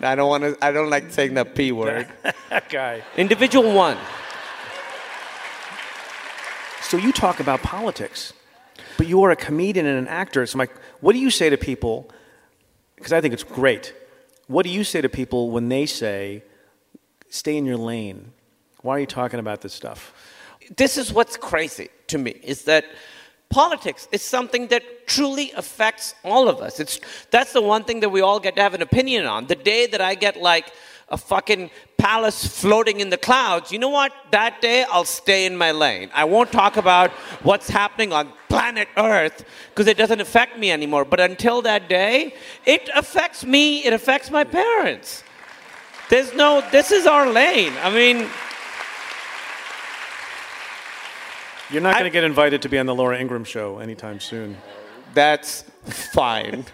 I don't like saying that P word. That guy. Individual one. So you talk about politics, but you are a comedian and an actor. So, Mike, what do you say to people, because I think it's great, what do you say to people when they say, stay in your lane? Why are you talking about this stuff? This is what's crazy to me, is that politics is something that truly affects all of us. That's the one thing that we all get to have an opinion on. The day that I get like a fucking palace floating in the clouds, you know what? That day, I'll stay in my lane. I won't talk about what's happening on planet Earth because it doesn't affect me anymore. But until that day, it affects me. It affects my parents. This is our lane. I mean... You're not going to get invited to be on the Laura Ingraham show anytime soon. That's fine.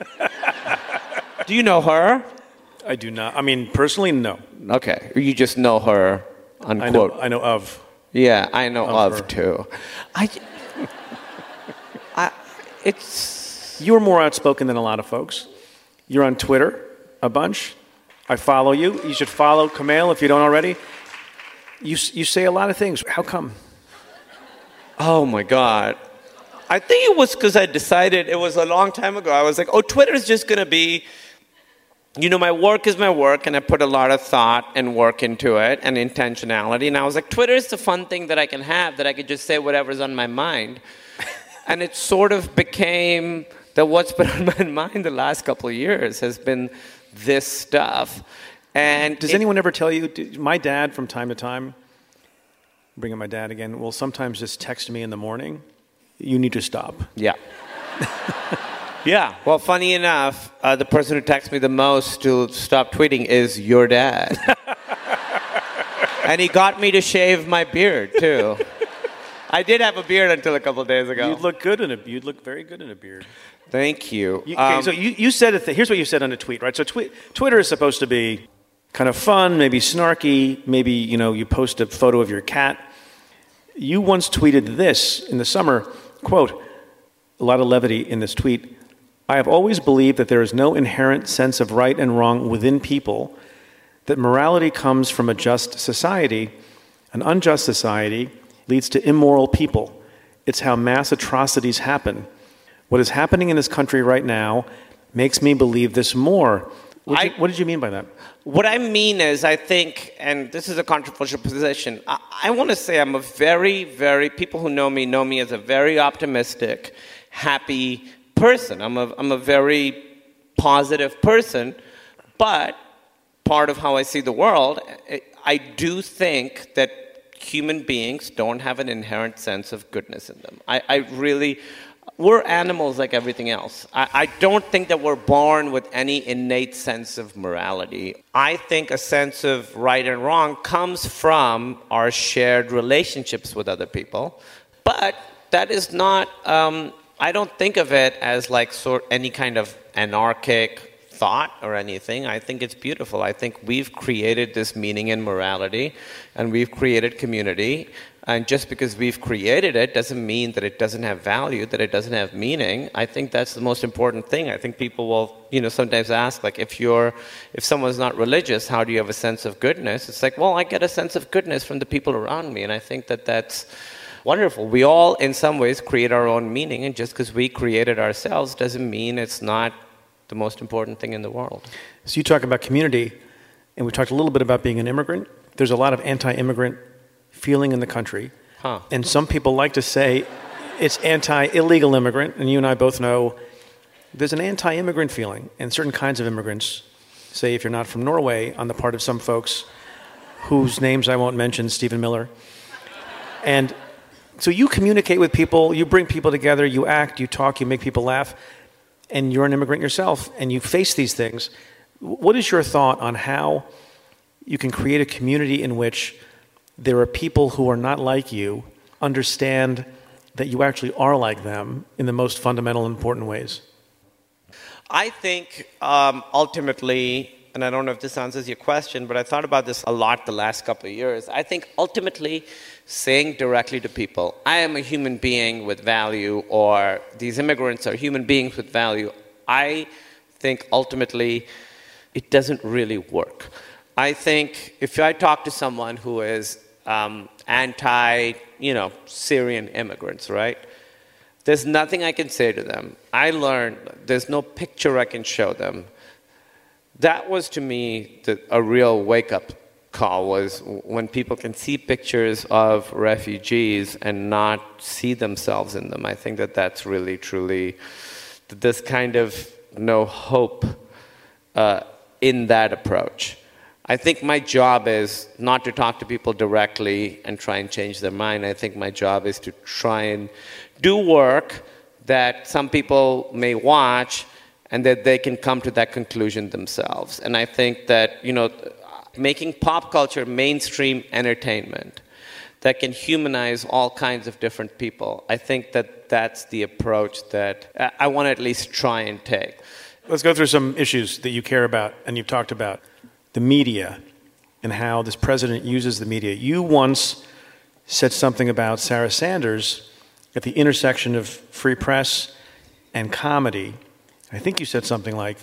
Do you know her? I do not. I mean, personally, no. Okay. You just know her, unquote. I know of. Yeah, I know of too. You're more outspoken than a lot of folks. You're on Twitter a bunch. I follow you. You should follow Kumail if you don't already. You say a lot of things. How come? Oh, my God. I think it was because I decided it was a long time ago. I was like, Twitter is just going to be... You know, my work is my work, and I put a lot of thought and work into it and intentionality. And I was like, Twitter is the fun thing that I can have, that I could just say whatever's on my mind. And it sort of became that what's been on my mind the last couple of years has been this stuff. And does anyone ever tell you, my dad from time to time, bring up my dad again, will sometimes just text me in the morning, you need to stop. Yeah. Yeah. Well, funny enough, the person who texts me the most to stop tweeting is your dad. And he got me to shave my beard, too. I did have a beard until a couple of days ago. You'd look very good in a beard. Thank you. So you said a thing. Here's what you said on a tweet, right? So Twitter is supposed to be kind of fun, maybe snarky, maybe, you know, you post a photo of your cat. You once tweeted this in the summer, quote, a lot of levity in this tweet, I have always believed that there is no inherent sense of right and wrong within people, that morality comes from a just society. An unjust society leads to immoral people. It's how mass atrocities happen. What is happening in this country right now makes me believe this more. What did you mean by that? What I mean is, I think, and this is a controversial position, I want to say I'm a very, very, people who know me as a very optimistic, happy person. I'm a very positive person, but part of how I see the world, I do think that human beings don't have an inherent sense of goodness in them. We're animals like everything else. I don't think that we're born with any innate sense of morality. I think a sense of right and wrong comes from our shared relationships with other people, but that is not... I don't think of it as like any kind of anarchic thought or anything. I think it's beautiful. I think we've created this meaning and morality, and we've created community. And just because we've created it doesn't mean that it doesn't have value, that it doesn't have meaning. I think that's the most important thing. I think people will, sometimes ask, like, if someone's not religious, how do you have a sense of goodness? It's like, well, I get a sense of goodness from the people around me, and I think that that's wonderful. We all, in some ways, create our own meaning, and just because we create it ourselves doesn't mean it's not the most important thing in the world. So you talk about community, and we talked a little bit about being an immigrant. There's a lot of anti-immigrant feeling in the country. Huh. And some people like to say it's anti-illegal immigrant, and you and I both know there's an anti-immigrant feeling, and certain kinds of immigrants, say if you're not from Norway, on the part of some folks whose names I won't mention, Stephen Miller. And so you communicate with people, you bring people together, you act, you talk, you make people laugh, and you're an immigrant yourself, and you face these things. What is your thought on how you can create a community in which there are people who are not like you understand that you actually are like them in the most fundamental, important ways? I think ultimately, and I don't know if this answers your question, but I thought about this a lot the last couple of years. I think ultimately saying directly to people, I am a human being with value, or these immigrants are human beings with value, I think ultimately it doesn't really work. I think if I talk to someone who is anti, Syrian immigrants, right? There's nothing I can say to them. I learned there's no picture I can show them. That was, to me, a real wake-up call, was when people can see pictures of refugees and not see themselves in them. I think that that's really, truly, this kind of no hope in that approach. I think my job is not to talk to people directly and try and change their mind. I think my job is to try and do work that some people may watch and that they can come to that conclusion themselves. And I think that, making pop culture mainstream entertainment that can humanize all kinds of different people, I think that that's the approach that I want to at least try and take. Let's go through some issues that you care about and you've talked about. The media and how this president uses the media. You once said something about Sarah Sanders at the intersection of free press and comedy. I think you said something like,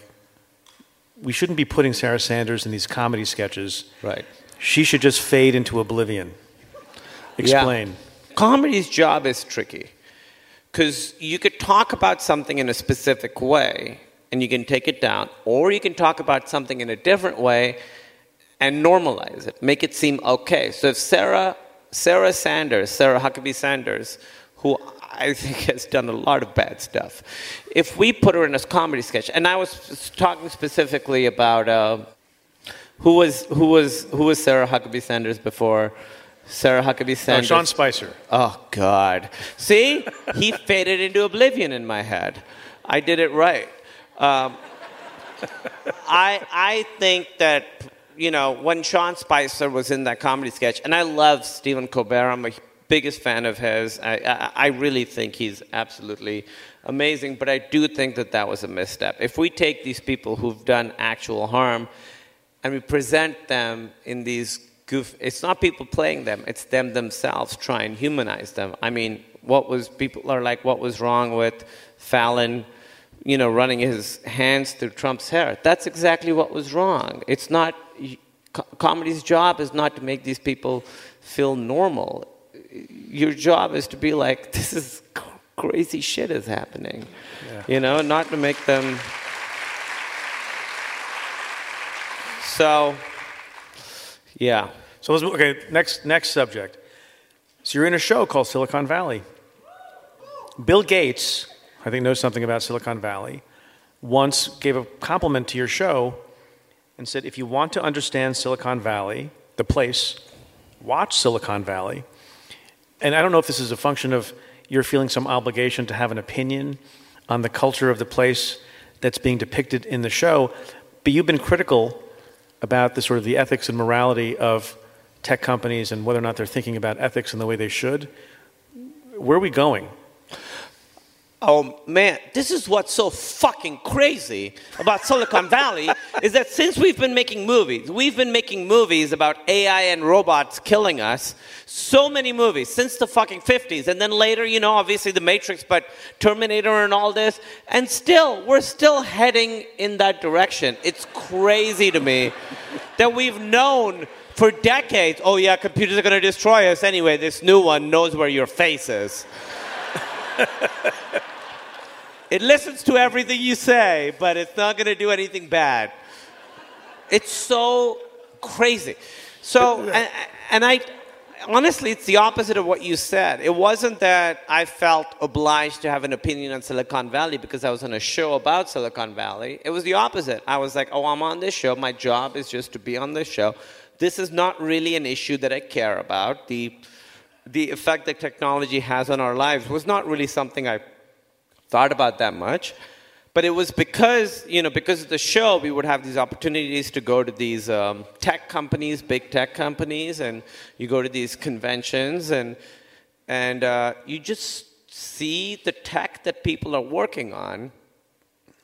we shouldn't be putting Sarah Sanders in these comedy sketches. Right. She should just fade into oblivion. Explain. Yeah. Comedy's job is tricky because you could talk about something in a specific way and you can take it down, or you can talk about something in a different way and normalize it, make it seem okay. So if Sarah Huckabee Sanders, who I think has done a lot of bad stuff, if we put her in a comedy sketch, and I was talking specifically about who was Sarah Huckabee Sanders before Sarah Huckabee Sanders? Sean Spicer. Oh God! See, he faded into oblivion in my head. I did it right. I think that, when Sean Spicer was in that comedy sketch, and I love Stephen Colbert, I'm the biggest fan of his. I really think he's absolutely amazing, but I do think that that was a misstep. If we take these people who've done actual harm and we present them in these it's not people playing them, it's them themselves, try and humanize them. I mean, what was wrong with Fallon? Running his hands through Trump's hair. That's exactly what was wrong. It's not, comedy's job is not to make these people feel normal. Your job is to be like, this is crazy shit is happening. Yeah. Not to make them. So, yeah. So, next subject. So you're in a show called Silicon Valley. Bill Gates, I think, knows something about Silicon Valley, once gave a compliment to your show and said, if you want to understand Silicon Valley, the place, watch Silicon Valley. And I don't know if this is a function of you're feeling some obligation to have an opinion on the culture of the place that's being depicted in the show, but you've been critical about the sort of the ethics and morality of tech companies and whether or not they're thinking about ethics in the way they should. Where are we going? Oh, man, this is what's so fucking crazy about Silicon Valley is that since we've been making movies about AI and robots killing us, so many movies, since the fucking 50s, and then later, you know, obviously The Matrix, but Terminator and all this, and we're still heading in that direction. It's crazy to me that we've known for decades, oh yeah, computers are going to destroy us anyway, this new one knows where your face is. It listens to everything you say, but it's not going to do anything bad. It's so crazy. So, and I, honestly, it's the opposite of what you said. It wasn't that I felt obliged to have an opinion on Silicon Valley because I was on a show about Silicon Valley. It was the opposite. I was like, oh, I'm on this show. My job is just to be on this show. This is not really an issue that I care about. The effect that technology has on our lives was not really something I thought about that much, but it was because of the show, we would have these opportunities to go to these tech companies, big tech companies, and you go to these conventions, and you just see the tech that people are working on,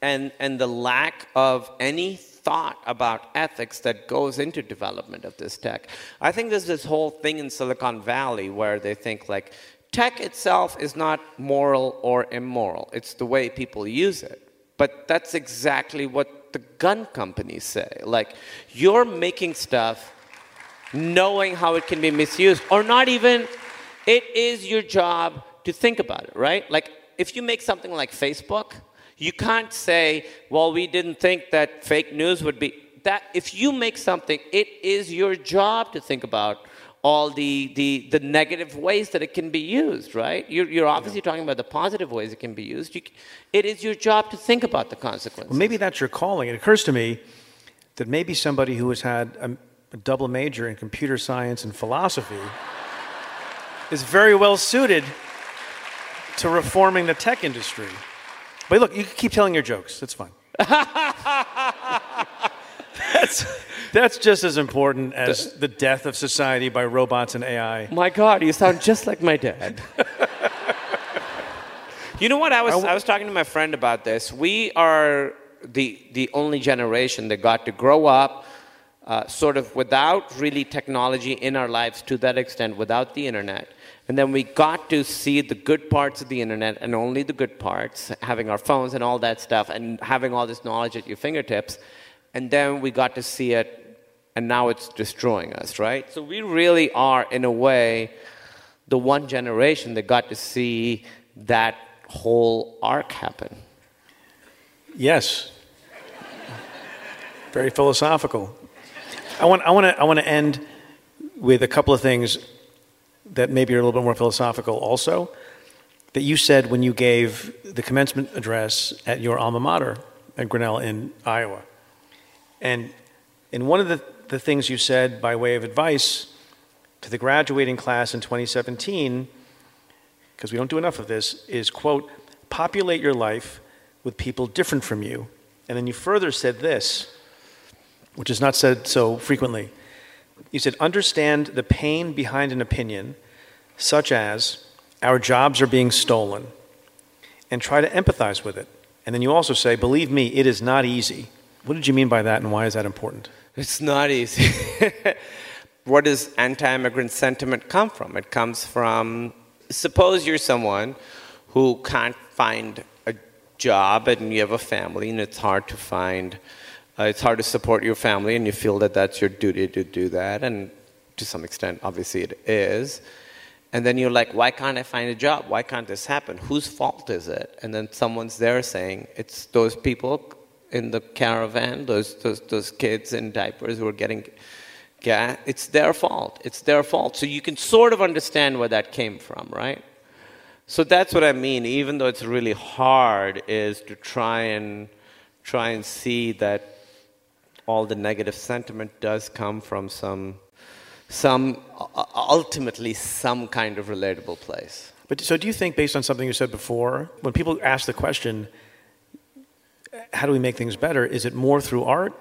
and the lack of any thought about ethics that goes into development of this tech. I think there's this whole thing in Silicon Valley where they think like, tech itself is not moral or immoral. It's the way people use it. But that's exactly what the gun companies say. Like, you're making stuff knowing how it can be misused, or not even, it is your job to think about it, right? Like, if you make something like Facebook, you can't say, well, we didn't think that fake news would be... that. If you make something, it is your job to think about all the negative ways that it can be used, right? You're obviously talking about the positive ways it can be used. It is your job to think about the consequences. Well, maybe that's your calling. It occurs to me that maybe somebody who has had a double major in computer science and philosophy is very well suited to reforming the tech industry. But look, you can keep telling your jokes. That's fine. That's just as important as the death of society by robots and AI. My God, you sound just like my dad. You know what? I was talking to my friend about this. We are the only generation that got to grow up sort of without really technology in our lives to that extent, without the internet. And then we got to see the good parts of the internet and only the good parts, having our phones and all that stuff and having all this knowledge at your fingertips. And then we got to see it, and now it's destroying us, right? So we really are, in a way, the one generation that got to see that whole arc happen. Yes. Very philosophical. I want to end with a couple of things that maybe are a little bit more philosophical also, that you said when you gave the commencement address at your alma mater at Grinnell in Iowa. And one of the things you said by way of advice to the graduating class in 2017, because we don't do enough of this, is, quote, populate your life with people different from you. And then you further said this, which is not said so frequently. You said, understand the pain behind an opinion, such as, our jobs are being stolen, and try to empathize with it. And then you also say, believe me, it is not easy. What did you mean by that, and why is that important? It's not easy. Where does anti-immigrant sentiment come from? It comes from, suppose you're someone who can't find a job and you have a family and it's hard to find, it's hard to support your family, and you feel that that's your duty to do that, and to some extent, obviously it is. And then you're like, why can't I find a job? Why can't this happen? Whose fault is it? And then someone's there saying, it's those people in the caravan, those kids in diapers who are getting gas, it's their fault. It's their fault. So you can sort of understand where that came from, right? So that's what I mean, even though it's really hard, is to try and see that all the negative sentiment does come from some ultimately some kind of relatable place. But so do you think, based on something you said before, when people ask the question, how do we make things better? Is it more through art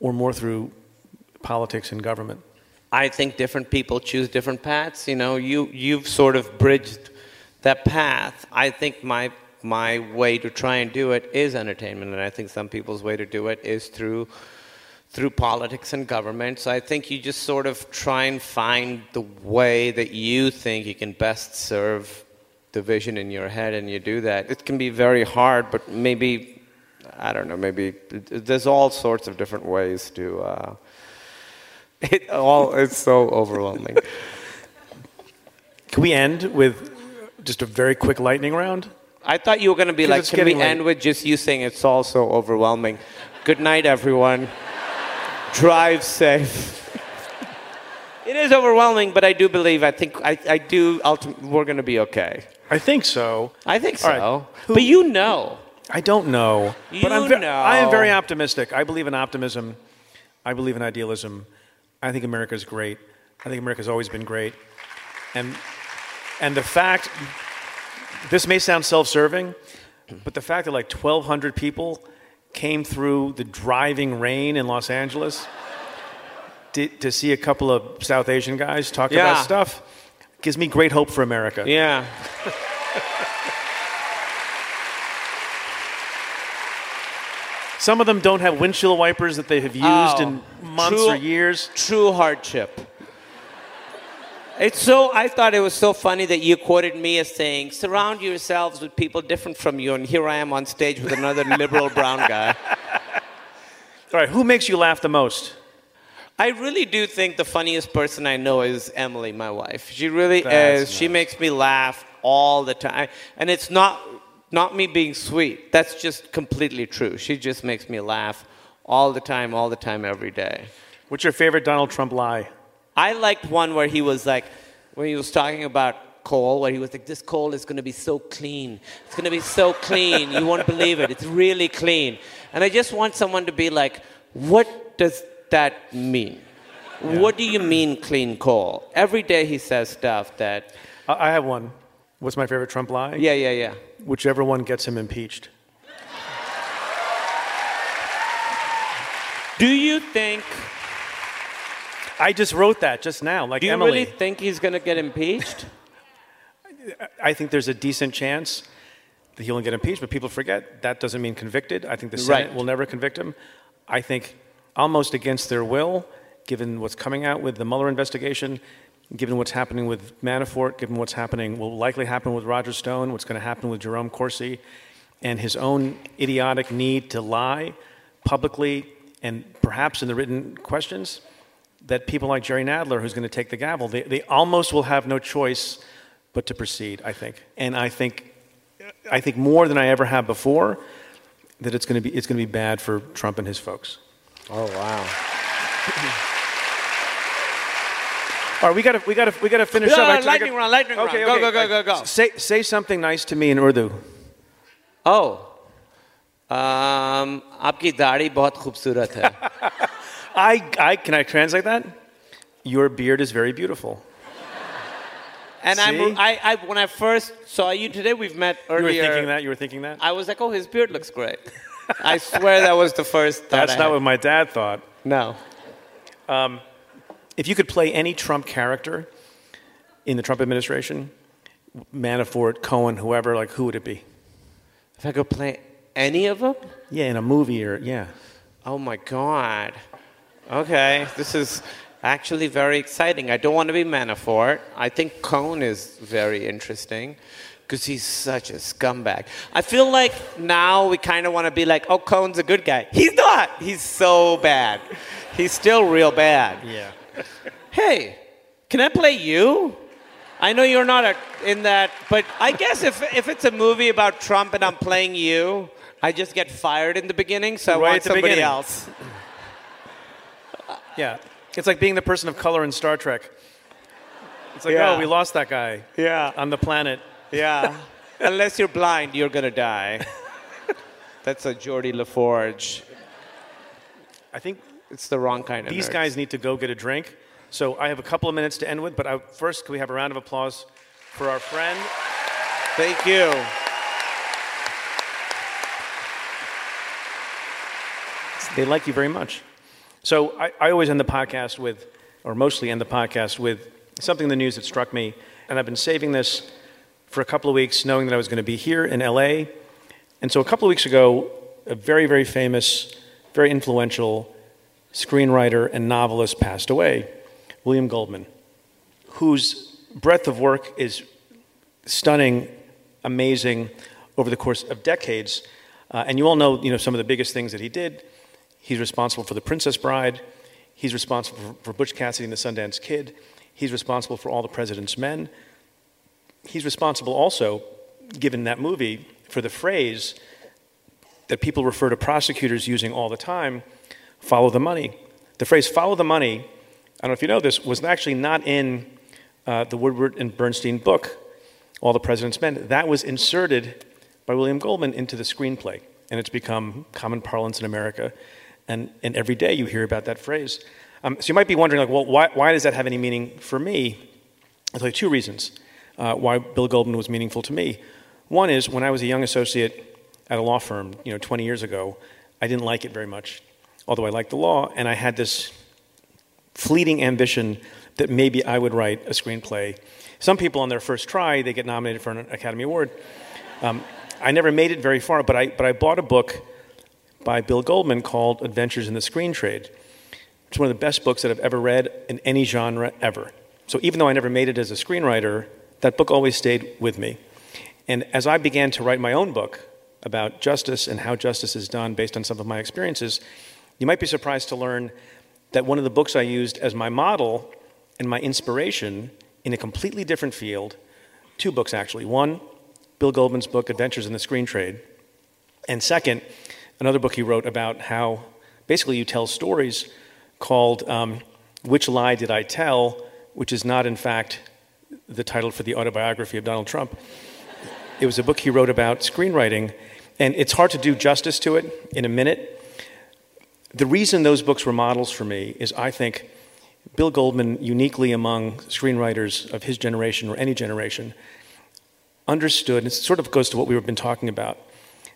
or more through politics and government? I think different people choose different paths. You know, you've sort of bridged that path. I think my my way to try and do it is entertainment, and I think some people's way to do it is through politics and government. So I think you just sort of try and find the way that you think you can best serve the vision in your head, and you do that. It can be very hard, but maybe, I don't know, maybe there's all sorts of different ways to... it's so overwhelming. Can we end with just a very quick lightning round? I thought you were going to be like, can we end with just you saying it's all so overwhelming? Good night, everyone. Drive safe. It is overwhelming, but I do believe, we're going to be okay. I think so. All right. But you know. I don't know. I am very optimistic. I believe in optimism. I believe in idealism. I think America's great. I think America's always been great. And the fact, this may sound self-serving, but the fact that like 1,200 people came through the driving rain in Los Angeles to see a couple of South Asian guys talk about stuff gives me great hope for America. Yeah. Some of them don't have windshield wipers that they have used in months or years. True hardship. I thought it was so funny that you quoted me as saying, surround yourselves with people different from you, and here I am on stage with another liberal brown guy. All right, who makes you laugh the most? I really do think the funniest person I know is Emily, my wife. She really is. Nice. She makes me laugh all the time. And it's not me being sweet. That's just completely true. She just makes me laugh all the time, every day. What's your favorite Donald Trump lie? I liked one where he was like, when he was talking about coal, where he was like, this coal is going to be so clean. It's going to be so clean. You won't believe it. It's really clean. And I just want someone to be like, what does that mean? Yeah. What do you mean clean coal? Every day he says stuff that... I have one. What's my favorite Trump lie? Yeah. Whichever one gets him impeached. Do you think... I just wrote that just now, like Emily. Do you really think he's going to get impeached? I think there's a decent chance that he'll get impeached, but people forget that doesn't mean convicted. I think the Senate will never convict him. I think almost against their will, given what's coming out with the Mueller investigation, given what's happening with Manafort, given what's happening, will likely happen with Roger Stone, what's going to happen with Jerome Corsi, and his own idiotic need to lie publicly and perhaps in the written questions, that people like Jerry Nadler, who's going to take the gavel, they almost will have no choice but to proceed, I think. And I think more than I ever have before, that it's going to be bad for Trump and his folks. Oh wow! All right, we got to finish up. Lightning round. Go. Say something nice to me in Urdu. Oh, आपकी दाढ़ी बहुत खूबसूरत है. Can I translate that? Your beard is very beautiful. And I when I first saw you today, we've met earlier. You were thinking that? I was like, oh, his beard looks great. I swear that was the first thought. That's not what my dad thought. No. If you could play any Trump character in the Trump administration, Manafort, Cohen, whoever, like who would it be? If I could play any of them? Yeah, in a movie or yeah. Oh my God. Okay, this is actually very exciting. I don't want to be Manafort. I think Cohn is very interesting because he's such a scumbag. I feel like now we kind of want to be like, oh, Cohn's a good guy. He's not. He's so bad. He's still real bad. Yeah. Hey, can I play you? I know you're not in that, but I guess if it's a movie about Trump and I'm playing you, I just get fired in the beginning, so I want somebody else. Yeah, it's like being the person of color in Star Trek. It's like, oh, we lost that guy. Yeah, on the planet. Yeah, unless you're blind, you're gonna die. That's a Geordie LaForge. I think it's the wrong kind of. These guys need to go get a drink. So I have a couple of minutes to end with, but first, can we have a round of applause for our friend? Thank you. They like you very much. So I always end the podcast with, or mostly end the podcast with, something in the news that struck me, and I've been saving this for a couple of weeks, knowing that I was going to be here in LA. And so a couple of weeks ago, a very, very famous, very influential screenwriter and novelist passed away, William Goldman, whose breadth of work is stunning, amazing, over the course of decades. And you all know, some of the biggest things that he did. He's responsible for The Princess Bride. He's responsible for Butch Cassidy and the Sundance Kid. He's responsible for All the President's Men. He's responsible also, given that movie, for the phrase that people refer to prosecutors using all the time, follow the money. The phrase follow the money, I don't know if you know this, was actually not in the Woodward and Bernstein book, All the President's Men. That was inserted by William Goldman into the screenplay, and it's become common parlance in America. And every day you hear about that phrase. So you might be wondering, well, why does that have any meaning for me? I'll tell you two reasons why Bill Goldman was meaningful to me. One is, when I was a young associate at a law firm, 20 years ago, I didn't like it very much, although I liked the law, and I had this fleeting ambition that maybe I would write a screenplay. Some people on their first try, they get nominated for an Academy Award. I never made it very far, but I bought a book by Bill Goldman called Adventures in the Screen Trade. It's one of the best books that I've ever read in any genre ever. So even though I never made it as a screenwriter, that book always stayed with me. And as I began to write my own book about justice and how justice is done based on some of my experiences, you might be surprised to learn that one of the books I used as my model and my inspiration in a completely different field, two books actually. One, Bill Goldman's book, Adventures in the Screen Trade, and second, another book he wrote about how basically you tell stories called Which Lie Did I Tell?, which is not, in fact, the title for the autobiography of Donald Trump. It was a book he wrote about screenwriting, and it's hard to do justice to it in a minute. The reason those books were models for me is I think Bill Goldman, uniquely among screenwriters of his generation or any generation, understood, and it sort of goes to what we've been talking about,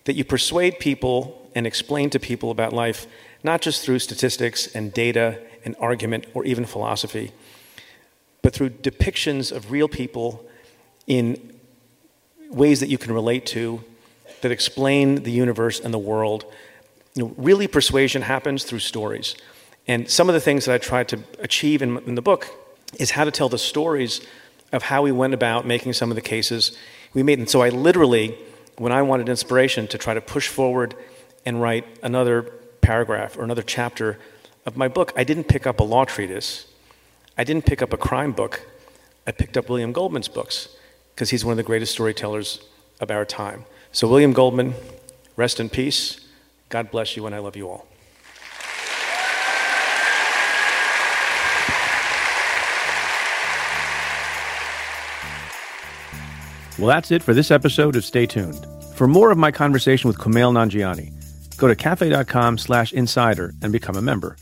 that you persuade people and explain to people about life, not just through statistics and data and argument or even philosophy, but through depictions of real people in ways that you can relate to, that explain the universe and the world. Really, persuasion happens through stories. And some of the things that I tried to achieve in the book is how to tell the stories of how we went about making some of the cases we made. And so I literally, when I wanted inspiration to try to push forward and write another paragraph or another chapter of my book, I didn't pick up a law treatise. I didn't pick up a crime book. I picked up William Goldman's books, because he's one of the greatest storytellers of our time. So William Goldman, rest in peace. God bless you, and I love you all. Well, that's it for this episode of Stay Tuned. For more of my conversation with Kumail Nanjiani, go to cafe.com/insider and become a member.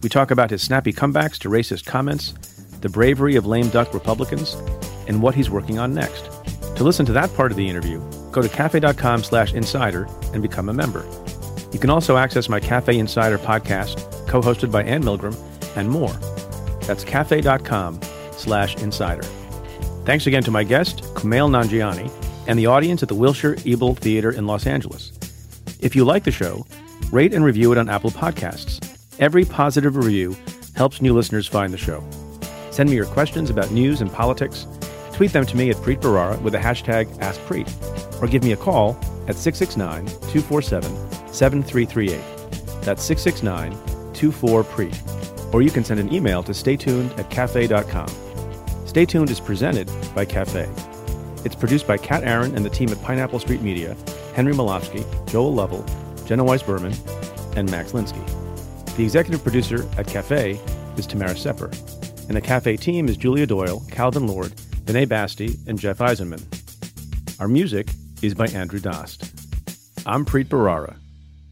We talk about his snappy comebacks to racist comments, the bravery of lame duck Republicans, and what he's working on next. To listen to that part of the interview, go to cafe.com/insider and become a member. You can also access my Cafe Insider podcast, co-hosted by Ann Milgram, and more. That's cafe.com/insider. Thanks again to my guest, Kumail Nanjiani, and the audience at the Wilshire Ebel Theater in Los Angeles. If you like the show, rate and review it on Apple Podcasts. Every positive review helps new listeners find the show. Send me your questions about news and politics. Tweet them to me at Preet Bharara with the hashtag AskPreet, or give me a call at 669-247-7338. That's 669-24-PREET. Or you can send an email to staytuned@cafe.com. Stay Tuned is presented by Cafe. It's produced by Kat Aaron and the team at Pineapple Street Media, Henry Malofsky, Joel Lovell, Jenna Weiss-Berman, and Max Linsky. The executive producer at Cafe is Tamara Sepper, and the Cafe team is Julia Doyle, Calvin Lord, Vinay Basti, and Jeff Eisenman. Our music is by Andrew Dost. I'm Preet Bharara.